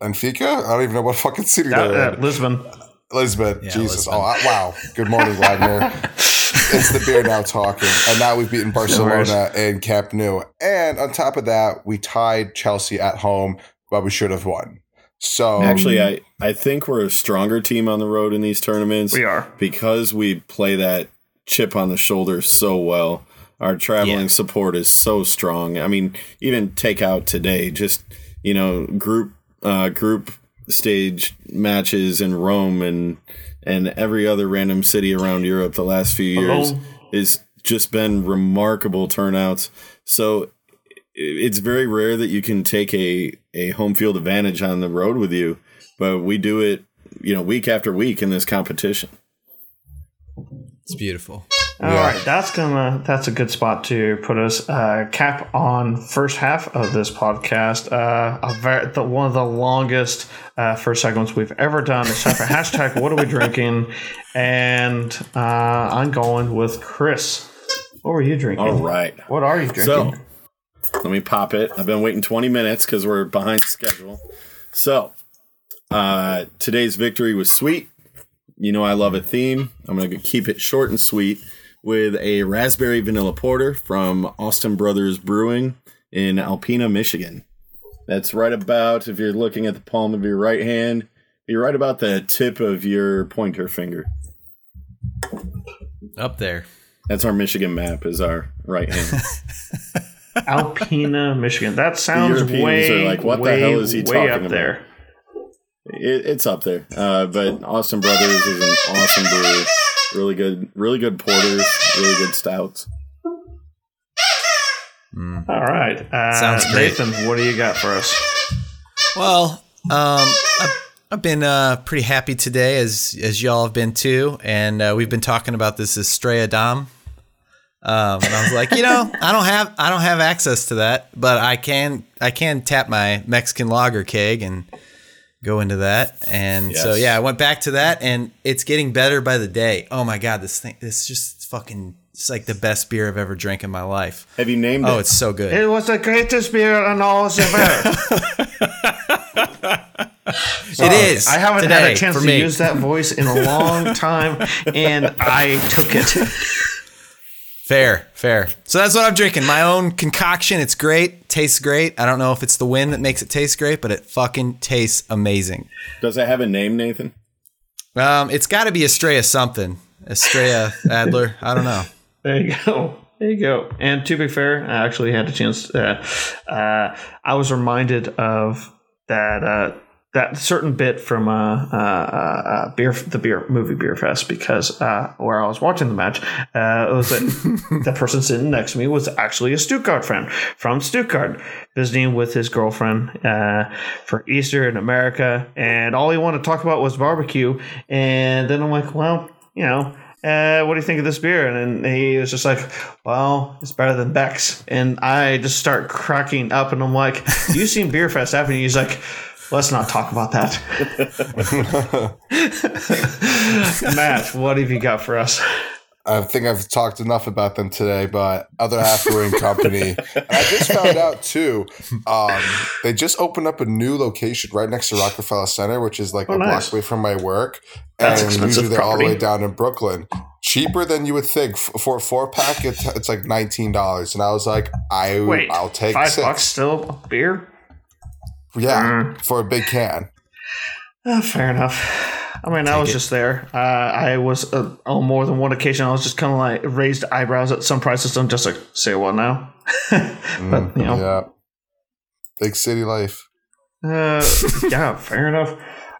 Benfica. I don't even know what fucking city that, they're uh, in. Lisbon. Lisbon. Yeah, Jesus. Lisbon. Oh I, wow. Good morning, Wagner. It's the beer now talking. And now we've beaten Barcelona no in Camp Nou. And on top of that, we tied Chelsea at home. But we should have won. So actually, I, I think we're a stronger team on the road in these tournaments. We are, because we play that chip on the shoulder so well. Our traveling yeah. support is so strong. I mean, even take out today, just, you know, group uh, group stage matches in Rome and and every other random city around Europe the last few years Hello. is just been remarkable turnouts. So it's very rare that you can take a, a home field advantage on the road with you, but we do it, you know, week after week in this competition. It's beautiful. All yeah. right, that's gonna that's a good spot to put us uh, cap on first half of this podcast. Uh, a very, the, one of the longest uh, first segments we've ever done. It's time for hashtag What Are We Drinking? And uh, I'm going with Chris. What were you drinking? All right, what are you drinking? So, let me pop it. I've been waiting twenty minutes because we're behind schedule. So uh, today's victory was sweet. You know I love a theme. I'm going to keep it short and sweet with a raspberry vanilla porter from Austin Brothers Brewing in Alpena, Michigan. That's right about, if you're looking at the palm of your right hand, you're right about the tip of your pointer finger. Up there. That's our Michigan map, is our right hand. Alpena, Michigan. That sounds Europeans way, are like, what way, the hell is he talking up about? There. It, it's up there. Uh, but Austin Brothers is an awesome brewery. Really good, really good porters, really good stouts. Mm. All right. Uh, sounds great. Nathan, what do you got for us? Well, um, I've, I've been uh, pretty happy today, as as y'all have been too, and uh, we've been talking about this Estrella Damm. Um, and I was like, you know, I don't have I don't have access to that, but I can I can tap my Mexican lager keg and go into that. And yes. so yeah, I went back to that, and it's getting better by the day. Oh my God, this thing this just fucking it's like the best beer I've ever drank in my life. Have you named it? Oh, it's so good. It was the greatest beer on all of ever. So it is. I haven't today, had a chance to me. use that voice in a long time, and I took it. Fair, fair. So that's what I'm drinking. My own concoction. It's great. Tastes great. I don't know if it's the wind that makes it taste great, but it fucking tastes amazing. Does it have a name, Nathan? Um, it's got to be Estrella something. Estrella Adler. I don't know. There you go. There you go. And to be fair, I actually had a chance. To, uh, uh, I was reminded of that uh, that certain bit from uh, uh, uh, beer, the beer movie Beer Fest, because uh, where I was watching the match, uh, it was that the person sitting next to me was actually a Stuttgart friend from Stuttgart, visiting with his girlfriend uh, for Easter in America, and all he wanted to talk about was barbecue. And then I'm like, well, you know. Uh, what do you think of this beer? And then he was just like, well, it's better than Beck's. And I just start cracking up, and I'm like, you seen Beer Fest happen? And he's like, let's not talk about that. Matt, what have you got for us? I think I've talked enough about them today, but Other Half Brewing Company. And I just found out, too, um, they just opened up a new location right next to Rockefeller Center, which is like oh, a nice. block away from my work. That's and expensive usually property. They're all the way down in Brooklyn. Cheaper than you would think. For a four-pack, it's, it's like nineteen dollars. And I was like, I, Wait, I'll take five six. Five bucks still beer? Yeah, mm. for a big can. Oh, fair enough. I mean, Take I was it. just there. Uh, I was uh, on more than one occasion. I was just kind of like raised eyebrows at some price system, just like, say what now? but, mm, you know. Yeah. Big city life. Uh, yeah, fair enough.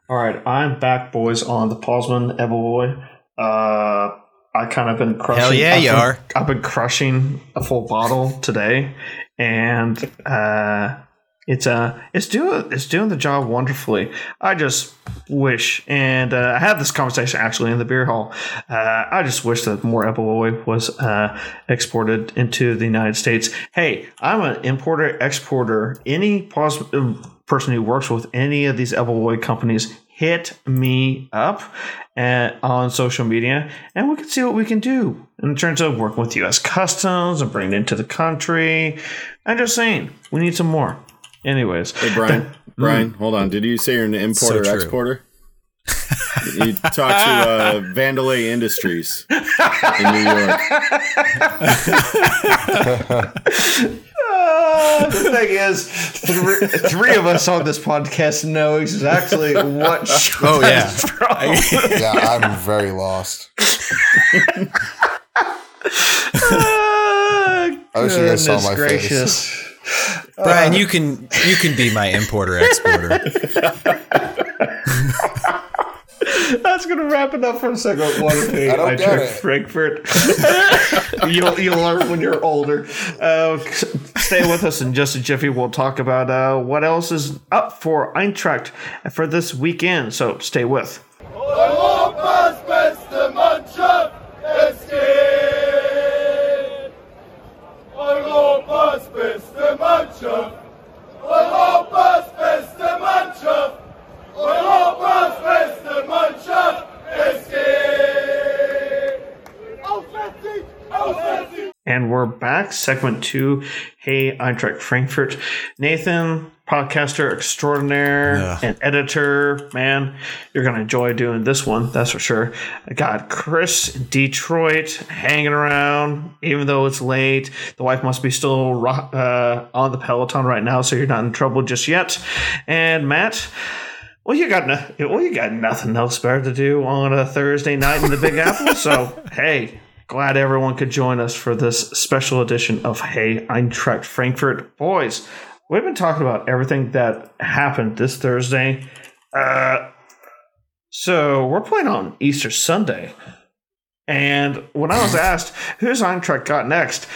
All right. I'm back, boys, on the Pausman Evelboy. Uh, I kind of been crushing. Hell yeah, I've you been, are. I've been crushing a full bottle today. And uh, It's uh, it's doing it's doing the job wonderfully. I just wish, and uh, I had this conversation actually in the beer hall. Uh, I just wish that more Ebeloy was uh, exported into the United States. Hey, I'm an importer exporter. Any pos- person who works with any of these Ebeloy companies, hit me up at, on social media, and we can see what we can do in terms of working with U S Customs and bringing it into the country. I'm just saying, we need some more. Anyways, hey Brian, Brian, mm. hold on. Did you say you're an importer so exporter? You talked to uh, Vandalay Industries in New York. uh, the thing is, three, three of us on this podcast know exactly what show oh, yeah. is from. Yeah, I'm very lost. uh, I wish you guys saw my gracious. Face. Brian, uh, you can you can be my importer exporter. That's gonna wrap it up for a second. One thing I don't get it. Frankfurt. you'll you'll learn when you're older. Uh, stay with us in just a jiffy. We'll talk about uh, what else is up for Eintracht for this weekend. So stay with. Europa's beste Mannschaft. Es geht. Europa's beste. Mannschaft, Europas beste Mannschaft, Europas beste Mannschaft, es geht! Aufwärtig, aufwärtig! And we're back, segment two, Hey Eintracht Frankfurt. Nathan, podcaster extraordinaire yeah. and editor, man, you're going to enjoy doing this one, that's for sure. I got Chris in Detroit hanging around, even though it's late. The wife must be still uh, on the Peloton right now, so you're not in trouble just yet. And Matt, well, you got no- well, you got nothing else better to do on a Thursday night in the Big Apple, so hey. Glad everyone could join us for this special edition of Hey Eintracht Frankfurt. Boys, we've been talking about everything that happened this Thursday. Uh, so we're playing on Easter Sunday. And when I was asked, who's Eintracht got next?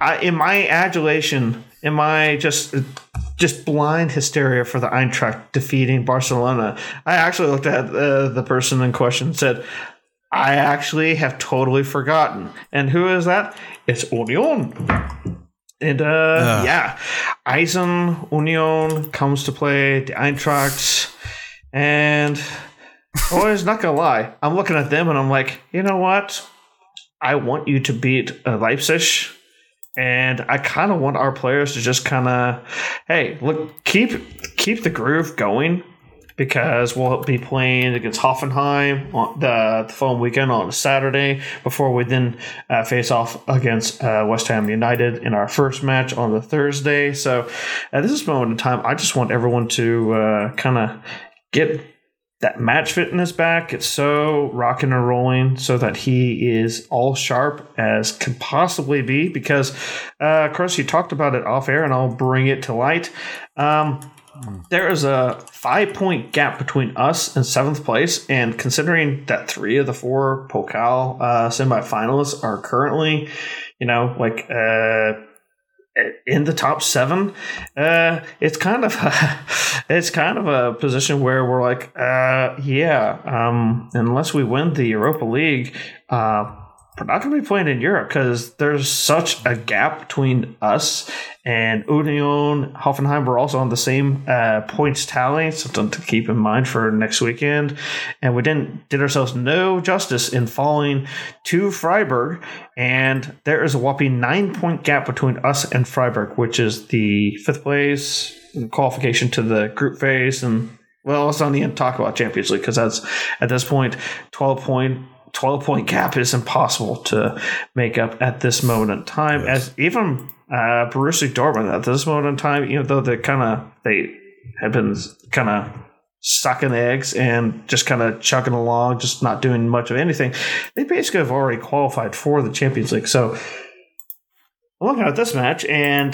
I, in my adulation, in my just just blind hysteria for the Eintracht defeating Barcelona, I actually looked at uh, the person in question and said, I actually have totally forgotten. And who is that? It's Union. And, uh, uh. yeah. Eisen Union comes to play the Eintracht. And, boys, not going to lie. I'm looking at them and I'm like, you know what? I want you to beat uh, Leipzig. And I kind of want our players to just kind of, hey, look, keep keep the groove going. Because we'll be playing against Hoffenheim on the, the following weekend on a Saturday before we then uh, face off against uh, West Ham United in our first match on the Thursday. So at this moment in time, I just want everyone to uh, kind of get that match fitness back. It's so rocking and rolling so that he is all sharp as can possibly be because, uh, Chris, you talked about it off air, and I'll bring it to light. Um There is a five-point gap between us and seventh place, and considering that three of the four Pokal uh, semifinalists are currently, you know, like uh, in the top seven, uh, it's kind of a, it's kind of a position where we're like, uh, yeah, um, unless we win the Europa League, uh, we're not going to be playing in Europe because there's such a gap between us and Union. Hoffenheim were also on the same uh, points tally, something to keep in mind for next weekend. And we didn't did ourselves no justice in falling to Freiburg. And there is a whopping nine-point gap between us and Freiburg, which is the fifth place qualification to the group phase. And, well, let's not even talk about Champions League because that's, at this point, twelve-point twelve-point gap is impossible to make up at this moment in time. Yes. As even uh, Borussia Dortmund at this moment in time, even though they kind of they have been kind of stuck in the eggs and just kind of chugging along, just not doing much of anything, they basically have already qualified for the Champions League. So I'm looking at this match, and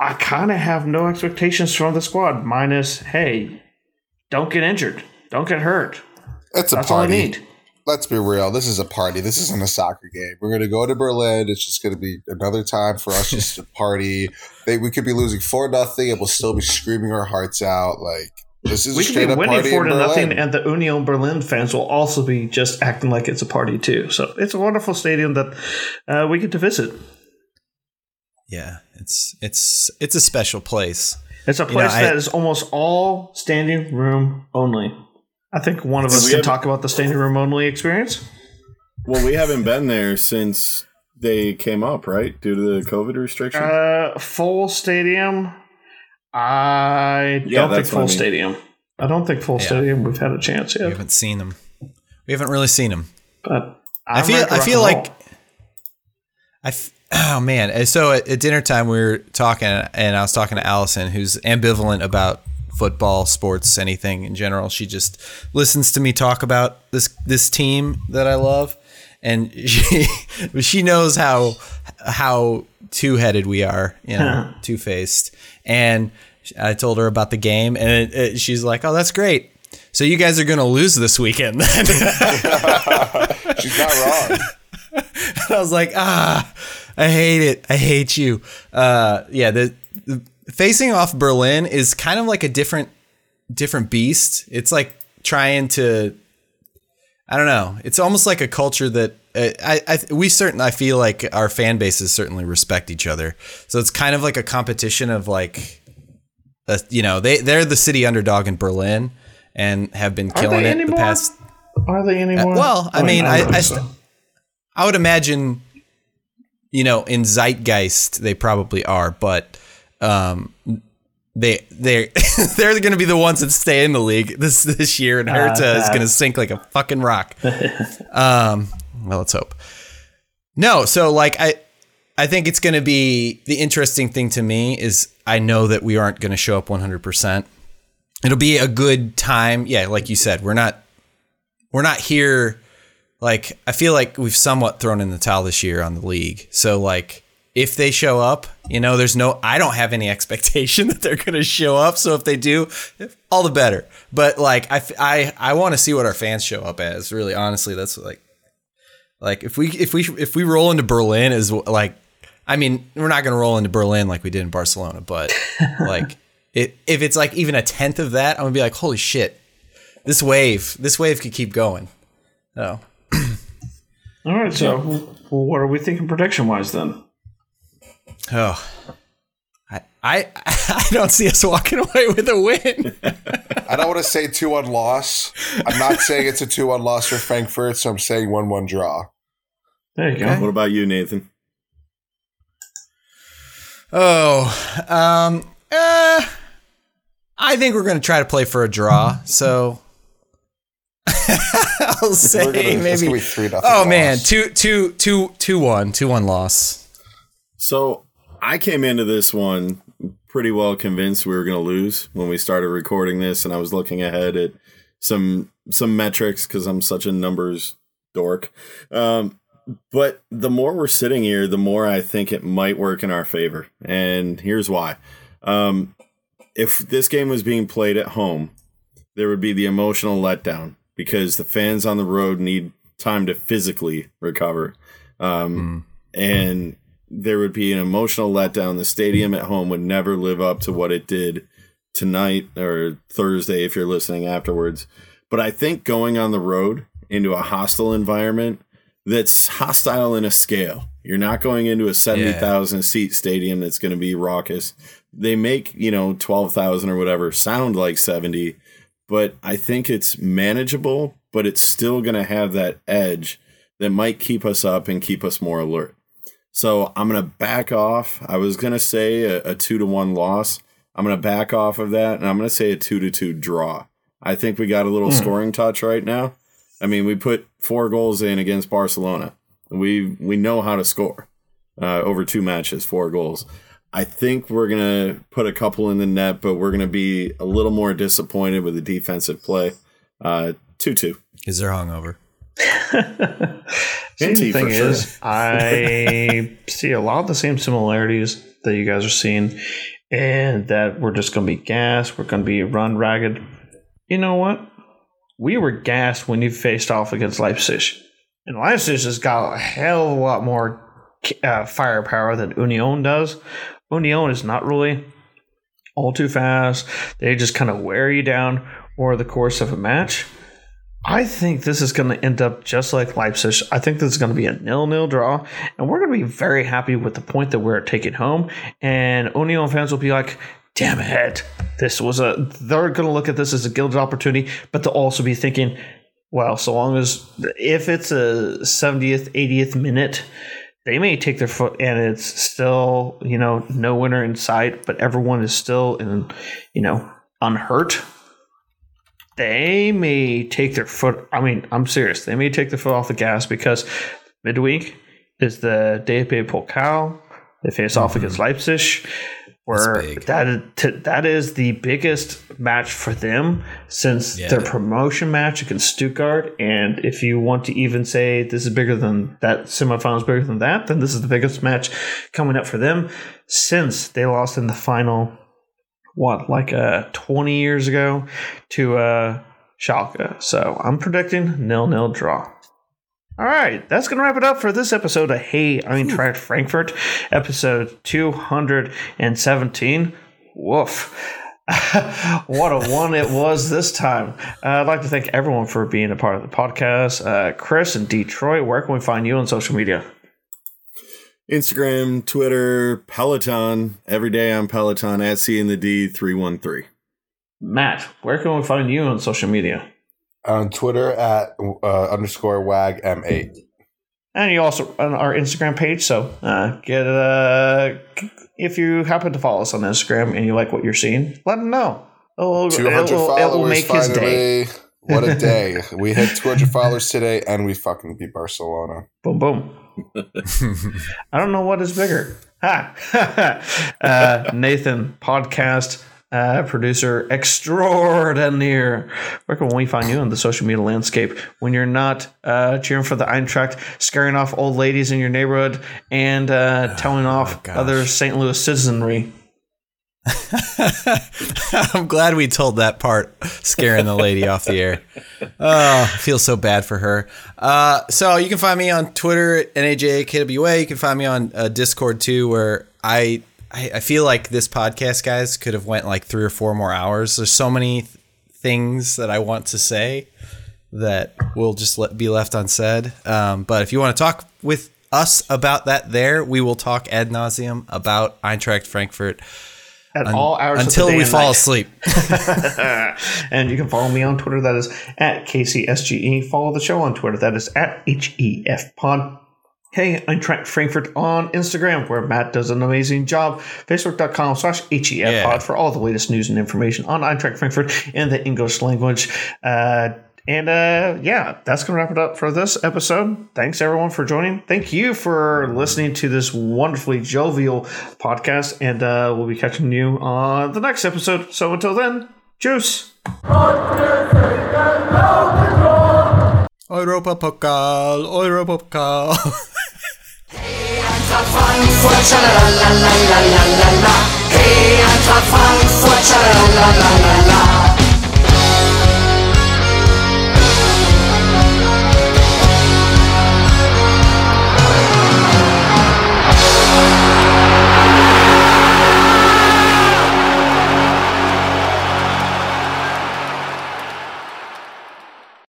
I kind of have no expectations from the squad, minus, hey, don't get injured. Don't get hurt. That's, a That's all I need. Let's be real. This is a party. This isn't a soccer game. We're going to go to Berlin. It's just going to be another time for us just to party. They, we could be losing four nothing and we'll still be screaming our hearts out. Like, this is we a straight up party. We could be winning four nothing and the Union Berlin fans will also be just acting like it's a party too. So it's a wonderful stadium that uh, we get to visit. Yeah, it's it's it's a special place. It's a place you know, that I, is almost all standing room only. I think one of us can talk about the standing room only experience. Well, we haven't been there since they came up, right? Due to the COVID restrictions? Uh, full stadium? I yeah, don't think full I mean. stadium. I don't think full yeah. stadium. We've had a chance yet. We haven't seen them. We haven't really seen them. But I feel, I feel like... I f- oh, man. So at, at dinner time, we were talking, and I was talking to Allison, who's ambivalent about football, sports, anything in general. She just listens to me talk about this this team that I love, and she she knows how how two-headed we are, you know, huh. two-faced. And I told her about the game, and it, it, she's like, "Oh, that's great. So you guys are going to lose this weekend." She's not wrong. And I was like, "Ah, I hate it. I hate you." Uh, yeah, the, the Facing off Berlin is kind of like a different different beast. It's like trying to, I don't know. It's almost like a culture that uh, I, I we certain I feel like our fan bases certainly respect each other. So it's kind of like a competition of like, uh, you know, they they're the city underdog in Berlin and have been killing it the past. Are they anymore? Uh, well, I, I mean, mean, I I, I, so. I would imagine, you know, in Zeitgeist they probably are, but. Um, they they they're going to be the ones that stay in the league this this year, and Hertha uh, uh, is going to sink like a fucking rock. um, well, let's hope. No, so like I I think it's going to be the interesting thing to me is I know that we aren't going to show up one hundred percent. It'll be a good time, yeah. Like you said, we're not we're not here. Like I feel like we've somewhat thrown in the towel this year on the league. So like. If they show up, you know, there's no, I don't have any expectation that they're going to show up. So if they do, all the better. But like, I, I, I want to see what our fans show up as. Really, honestly, that's like, like if we, if we, if we roll into Berlin is like, I mean, we're not going to roll into Berlin like we did in Barcelona, but like it, if it's like even a tenth of that, I'm gonna be like, holy shit, this wave, this wave could keep going. Oh, all right. So what are we thinking prediction wise then? Oh, I, I I don't see us walking away with a win. I don't want to say two one loss. I'm not saying it's a two one loss for Frankfurt, so I'm saying one one draw. There you go. Okay. What about you, Nathan? Oh, um, uh, I think we're going to try to play for a draw, so... I'll say gonna, maybe... three nothing oh, loss. Man, two, two, two, two, one, two one loss. So... I came into this one pretty well convinced we were going to lose when we started recording this, and I was looking ahead at some some metrics because I'm such a numbers dork. Um, but the more we're sitting here, the more I think it might work in our favor, and here's why. Um, if this game was being played at home, there would be the emotional letdown because the fans on the road need time to physically recover. Um, mm. And there would be an emotional letdown. The stadium at home would never live up to what it did tonight or Thursday if you're listening afterwards. But I think going on the road into a hostile environment that's hostile in a scale. You're not going into a seventy thousand yeah. seat stadium that's going to be raucous. They make, you know, twelve thousand or whatever sound like seventy, but I think it's manageable, but it's still going to have that edge that might keep us up and keep us more alert. So I'm going to back off. I was going to say a, a two to one loss. I'm going to back off of that, and I'm going to say a two to two draw. I think we got a little mm. scoring touch right now. I mean, we put four goals in against Barcelona. We we know how to score uh, over two matches, four goals. I think we're going to put a couple in the net, but we're going to be a little more disappointed with the defensive play. Uh, two two. Is there hungover? See, the thing is, sure. I see a lot of the same similarities that you guys are seeing, and that we're just going to be gassed. We're going to be run ragged. You know what? We were gassed when you faced off against Leipzig. And Leipzig has got a hell of a lot more uh, firepower than Union does. Union is not really all too fast. They just kind of wear you down over the course of a match. I think this is going to end up just like Leipzig. I think this is going to be a nil-nil draw. And we're going to be very happy with the point that we're taking home. And Union fans will be like, damn it. This was a. They're going to look at this as a gilded opportunity, but they'll also be thinking, well, so long as if it's a seventieth, eightieth minute, they may take their foot, and it's still, you know, no winner in sight, but everyone is still in, you know, unhurt. They may take their foot. I mean, I'm serious. They may take their foot off the gas because midweek is the D F B Pokal. They face off against Leipzig. Where that to, that is the biggest match for them since yeah. their promotion match against Stuttgart. And if you want to even say this is bigger than that, semifinals bigger than that, then this is the biggest match coming up for them since they lost in the final, what, like uh, twenty years ago to uh, Schalke. So I'm predicting nil-nil draw. All right, that's going to wrap it up for this episode of Hey Eintracht Frankfurt, episode two hundred seventeen. Woof. What a one it was this time. Uh, I'd like to thank everyone for being a part of the podcast. Uh, Chris in Detroit, where can we find you on social media? Instagram, Twitter, Peloton. Every day on Peloton, at C in the D three one three. Matt, where can we find you on social media? On Twitter at uh, underscore wag M eight. And you also on our Instagram page. So uh, get uh, if you happen to follow us on Instagram and you like what you're seeing, let them know. It'll, two hundred it'll, followers it'll make finally. His day. What a day. We hit two hundred followers today and we fucking beat Barcelona. Boom, boom. I don't know what is bigger. Ha. uh, Nathan, podcast. Uh, producer extraordinaire. Where can we find you on the social media landscape when you're not uh, cheering for the Eintracht, scaring off old ladies in your neighborhood, and uh, oh, telling off gosh. Other Saint Louis citizenry? I'm glad we told that part, scaring the lady off the air. Oh, I feel so bad for her. Uh, so you can find me on Twitter at N A J A K W A. You can find me on uh, Discord too, where I... I feel like this podcast, guys, could have went like three or four more hours. There's so many th- things that I want to say that will just let, be left unsaid. Um, but if you want to talk with us about that there, we will talk ad nauseum about Eintracht Frankfurt at un- all hours until we fall night. Asleep. And you can follow me on Twitter. That is at K C S G E. Follow the show on Twitter. That is at H E F Pod. Hey, Eintracht Frankfurt on Instagram, where Matt does an amazing job. Facebook.com slash HEF Pod for all the latest news and information on Eintracht Frankfurt in the English language. Uh, and uh, yeah, that's going to wrap it up for this episode. Thanks, everyone, for joining. Thank you for listening to this wonderfully jovial podcast. And uh, we'll be catching you on the next episode. So until then, juice. Europa Pokal, Europa Pokal. Hey, Eintracht Frankfurt, sha la la la la la la la. Hey, Eintracht Frankfurt, scha la la la la.